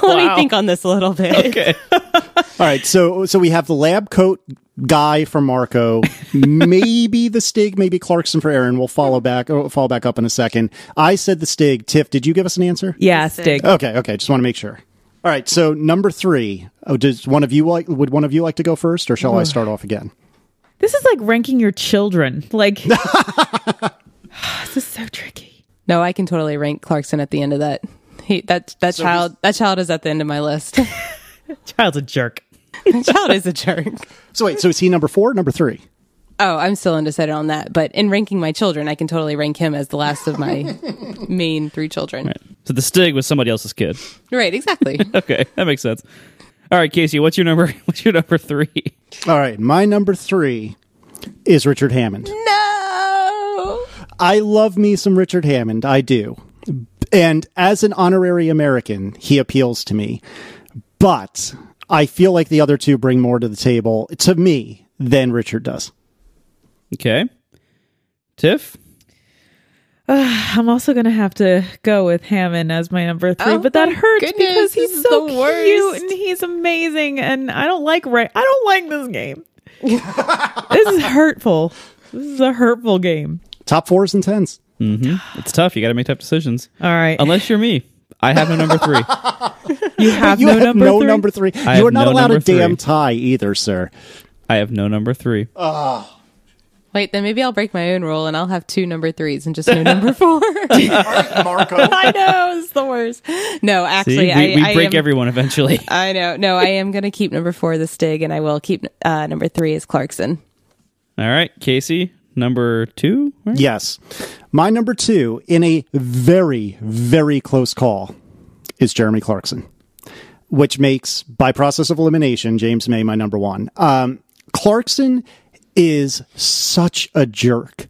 no. Let wow. me think on this a little bit. Okay. All right. So so we have the lab coat guy for Marco, maybe the Stig, maybe Clarkson for Aaron. We'll follow back, oh, follow back up in a second. I said the Stig. Tiff, did you give us an answer? Yeah, Stig. Okay, okay. Just want to make sure. All right. So number three. Oh, does one of you like? Would one of you like to go first, or shall I start off again? This is like ranking your children. Like, this is so tricky. No, I can totally rank Clarkson at the end of that. He, that that so child that child is at the end of my list. Child's a jerk. Child is a jerk. So wait, so is he number four or number three? Oh, I'm still undecided on that. But in ranking my children, I can totally rank him as the last of my main three children. Right. So the Stig was somebody else's kid. Right, exactly. Okay, that makes sense. All right, Casey, what's your number? What's your number three? All right, my number three is Richard Hammond. No! I love me some Richard Hammond. I do. And as an honorary American, he appeals to me. But I feel like the other two bring more to the table, to me, than Richard does. Okay. Tiff? Uh, I'm also going to have to go with Hammond as my number three, oh, but that hurts goodness, because he's so cute worst. And he's amazing, and I don't like Ray. I don't like this game. This is hurtful. This is a hurtful game. Top fours and tens. Mm-hmm. It's tough. You got to make tough decisions. All right. Unless you're me. I have no number three. You have you no, have number, no three? number three? I you are not no allowed a three. damn tie either, sir. I have no number three. Ugh. Wait, then maybe I'll break my own rule and I'll have two number threes and just no number four. Marco. I know, it's the worst. No, actually, See, we, we I, I break am, everyone eventually. I know. No, I am going to keep number four the Stig, and I will keep uh, number three as Clarkson. All right, Casey, number two? Right? Yes. My number two, in a very, very close call, is Jeremy Clarkson, which makes, by process of elimination, James May my number one. Um, Clarkson is such a jerk,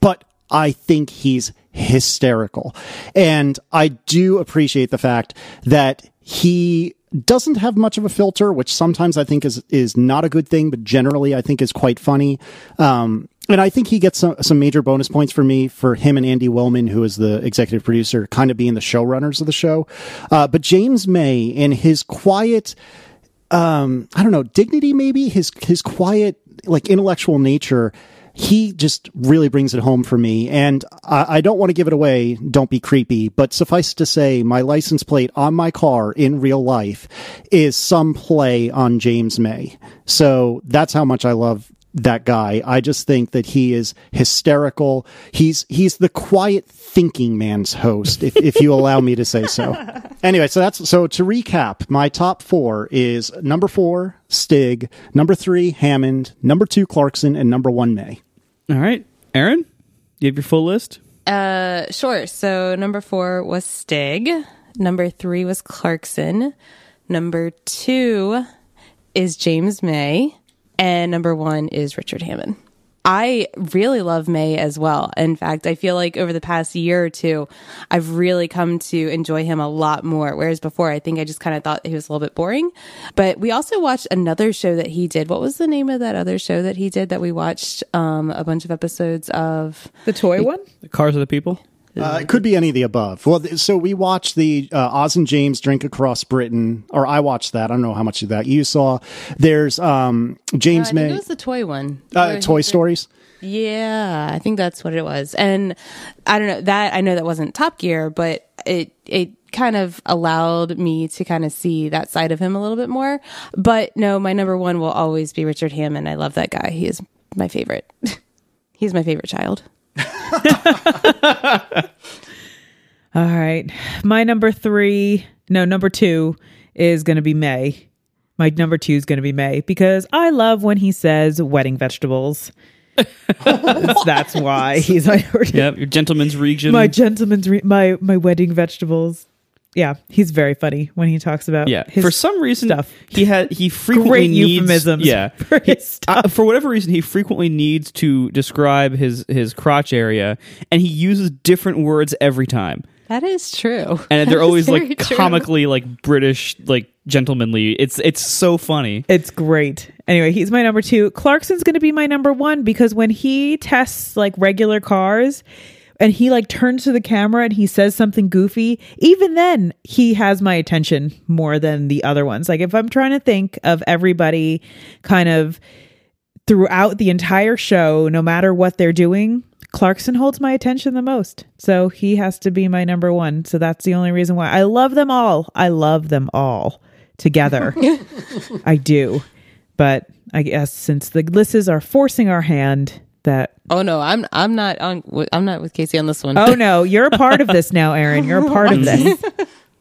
but I think he's hysterical. And I do appreciate the fact that he doesn't have much of a filter, which sometimes I think is is not a good thing, but generally I think is quite funny. Um, and I think he gets some, some major bonus points for me for him and Andy Willman, who is the executive producer, kind of being the showrunners of the show. Uh, but James May, in his quiet, um, I don't know, dignity maybe, his his quiet, like intellectual nature, he just really brings it home for me. And I, I don't want to give it away. Don't be creepy. But suffice to say, my license plate on my car in real life is some play on James May. So that's how much I love that guy. I just think that he is hysterical. He's, he's the quiet thinking man's host, if, if you allow me to say so. Anyway, so that's, so to recap, my top four is number four, Stig, number three, Hammond, number two, Clarkson, and number one, May. All right. Aaron, you have your full list? Uh, sure. So number four was Stig. Number three was Clarkson. Number two is James May. And number one is Richard Hammond. I really love May as well. In fact, I feel like over the past year or two, I've really come to enjoy him a lot more. Whereas before, I think I just kind of thought he was a little bit boring. But we also watched another show that he did. What was the name of that other show that he did that we watched um, a bunch of episodes of? The toy one? The Cars of the People? Uh, it could be any of the above. Well, th- so we watched the uh, Oz and James Drink Across Britain, or I watched that. I don't know how much of that you saw. There's um, James uh, I May. I think it was the toy one. Uh, Toy Stories. Yeah, I think that's what it was. And I don't know that. I know that wasn't Top Gear, but it it kind of allowed me to kind of see that side of him a little bit more. But no, my number one will always be Richard Hammond. I love that guy. He is my favorite. He's my favorite child. All right, my number three no number two is gonna be May. My number two is gonna be May because I love when he says wedding vegetables. That's why he's my yeah your gentleman's region my gentleman's re- my my wedding vegetables. Yeah, he's very funny when he talks about yeah. his for some reason stuff. He had he frequently Great needs, euphemisms. Yeah, for, he, uh, for whatever reason he frequently needs to describe his his crotch area, and he uses different words every time. That is true, and that they're always like true. comically like British like gentlemanly. It's it's so funny. It's great. Anyway, he's my number two. Clarkson's going to be my number one because when he tests like regular cars. And he like turns to the camera and he says something goofy. Even then, he has my attention more than the other ones. Like if I'm trying to think of everybody kind of throughout the entire show, no matter what they're doing, Clarkson holds my attention the most. So he has to be my number one. So that's the only reason why I love them all. I love them all together. I do. But I guess, since the glisses are forcing our hand. That oh no, I'm I'm not on I'm not with Casey on this one. Oh no, you're a part of this now, Aaron. You're a part of this.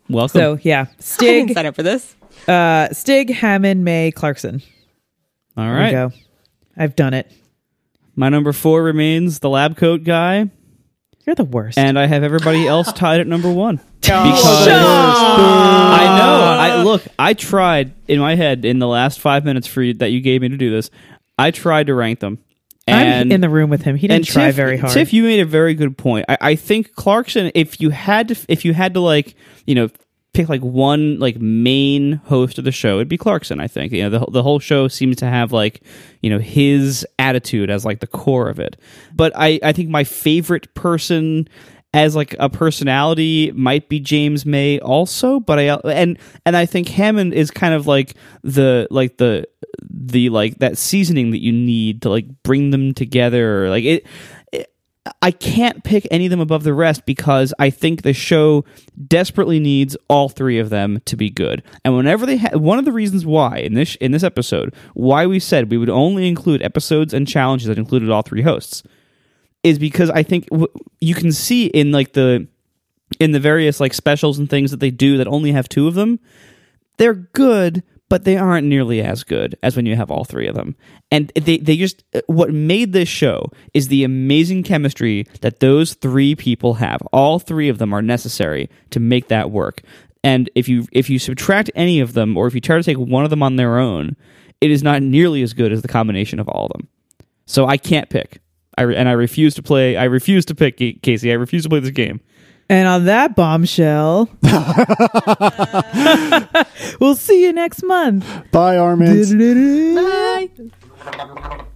Welcome. So yeah, Stig. I didn't sign up for this. Uh, Stig, Hammond, May, Clarkson. All right, there we go. I've done it. My number four remains the lab coat guy. You're the worst. And I have everybody else tied at number one. Because Shut I know. I look. I tried in my head in the last five minutes for you, that you gave me to do this. I tried to rank them. And, I'm in the room with him. He didn't try Tiff, very hard. Tiff, you made a very good point. I, I think Clarkson. If you had to, if you had to, like you know, pick like one like main host of the show, it'd be Clarkson. I think you know the the whole show seems to have like you know his attitude as like the core of it. But I I think my favorite person as like a personality might be James May also, but I and and I think Hammond is kind of like the like the the like that seasoning that you need to like bring them together. Like it, it I can't pick any of them above the rest because I think the show desperately needs all three of them to be good. And whenever they ha- one of the reasons why in this in this episode why we said we would only include episodes and challenges that included all three hosts. Is because I think w- you can see in like the in the various like specials and things that they do that only have two of them, they're good, but they aren't nearly as good as when you have all three of them. And they they just what made this show is the amazing chemistry that those three people have. All three of them are necessary to make that work. And if you if you subtract any of them, or if you try to take one of them on their own, it is not nearly as good as the combination of all of them. So I can't pick. I re- and I refuse to play. I refuse to pick Casey. I refuse to play this game. And on that bombshell, we'll see you next month. Bye, Armin. Bye.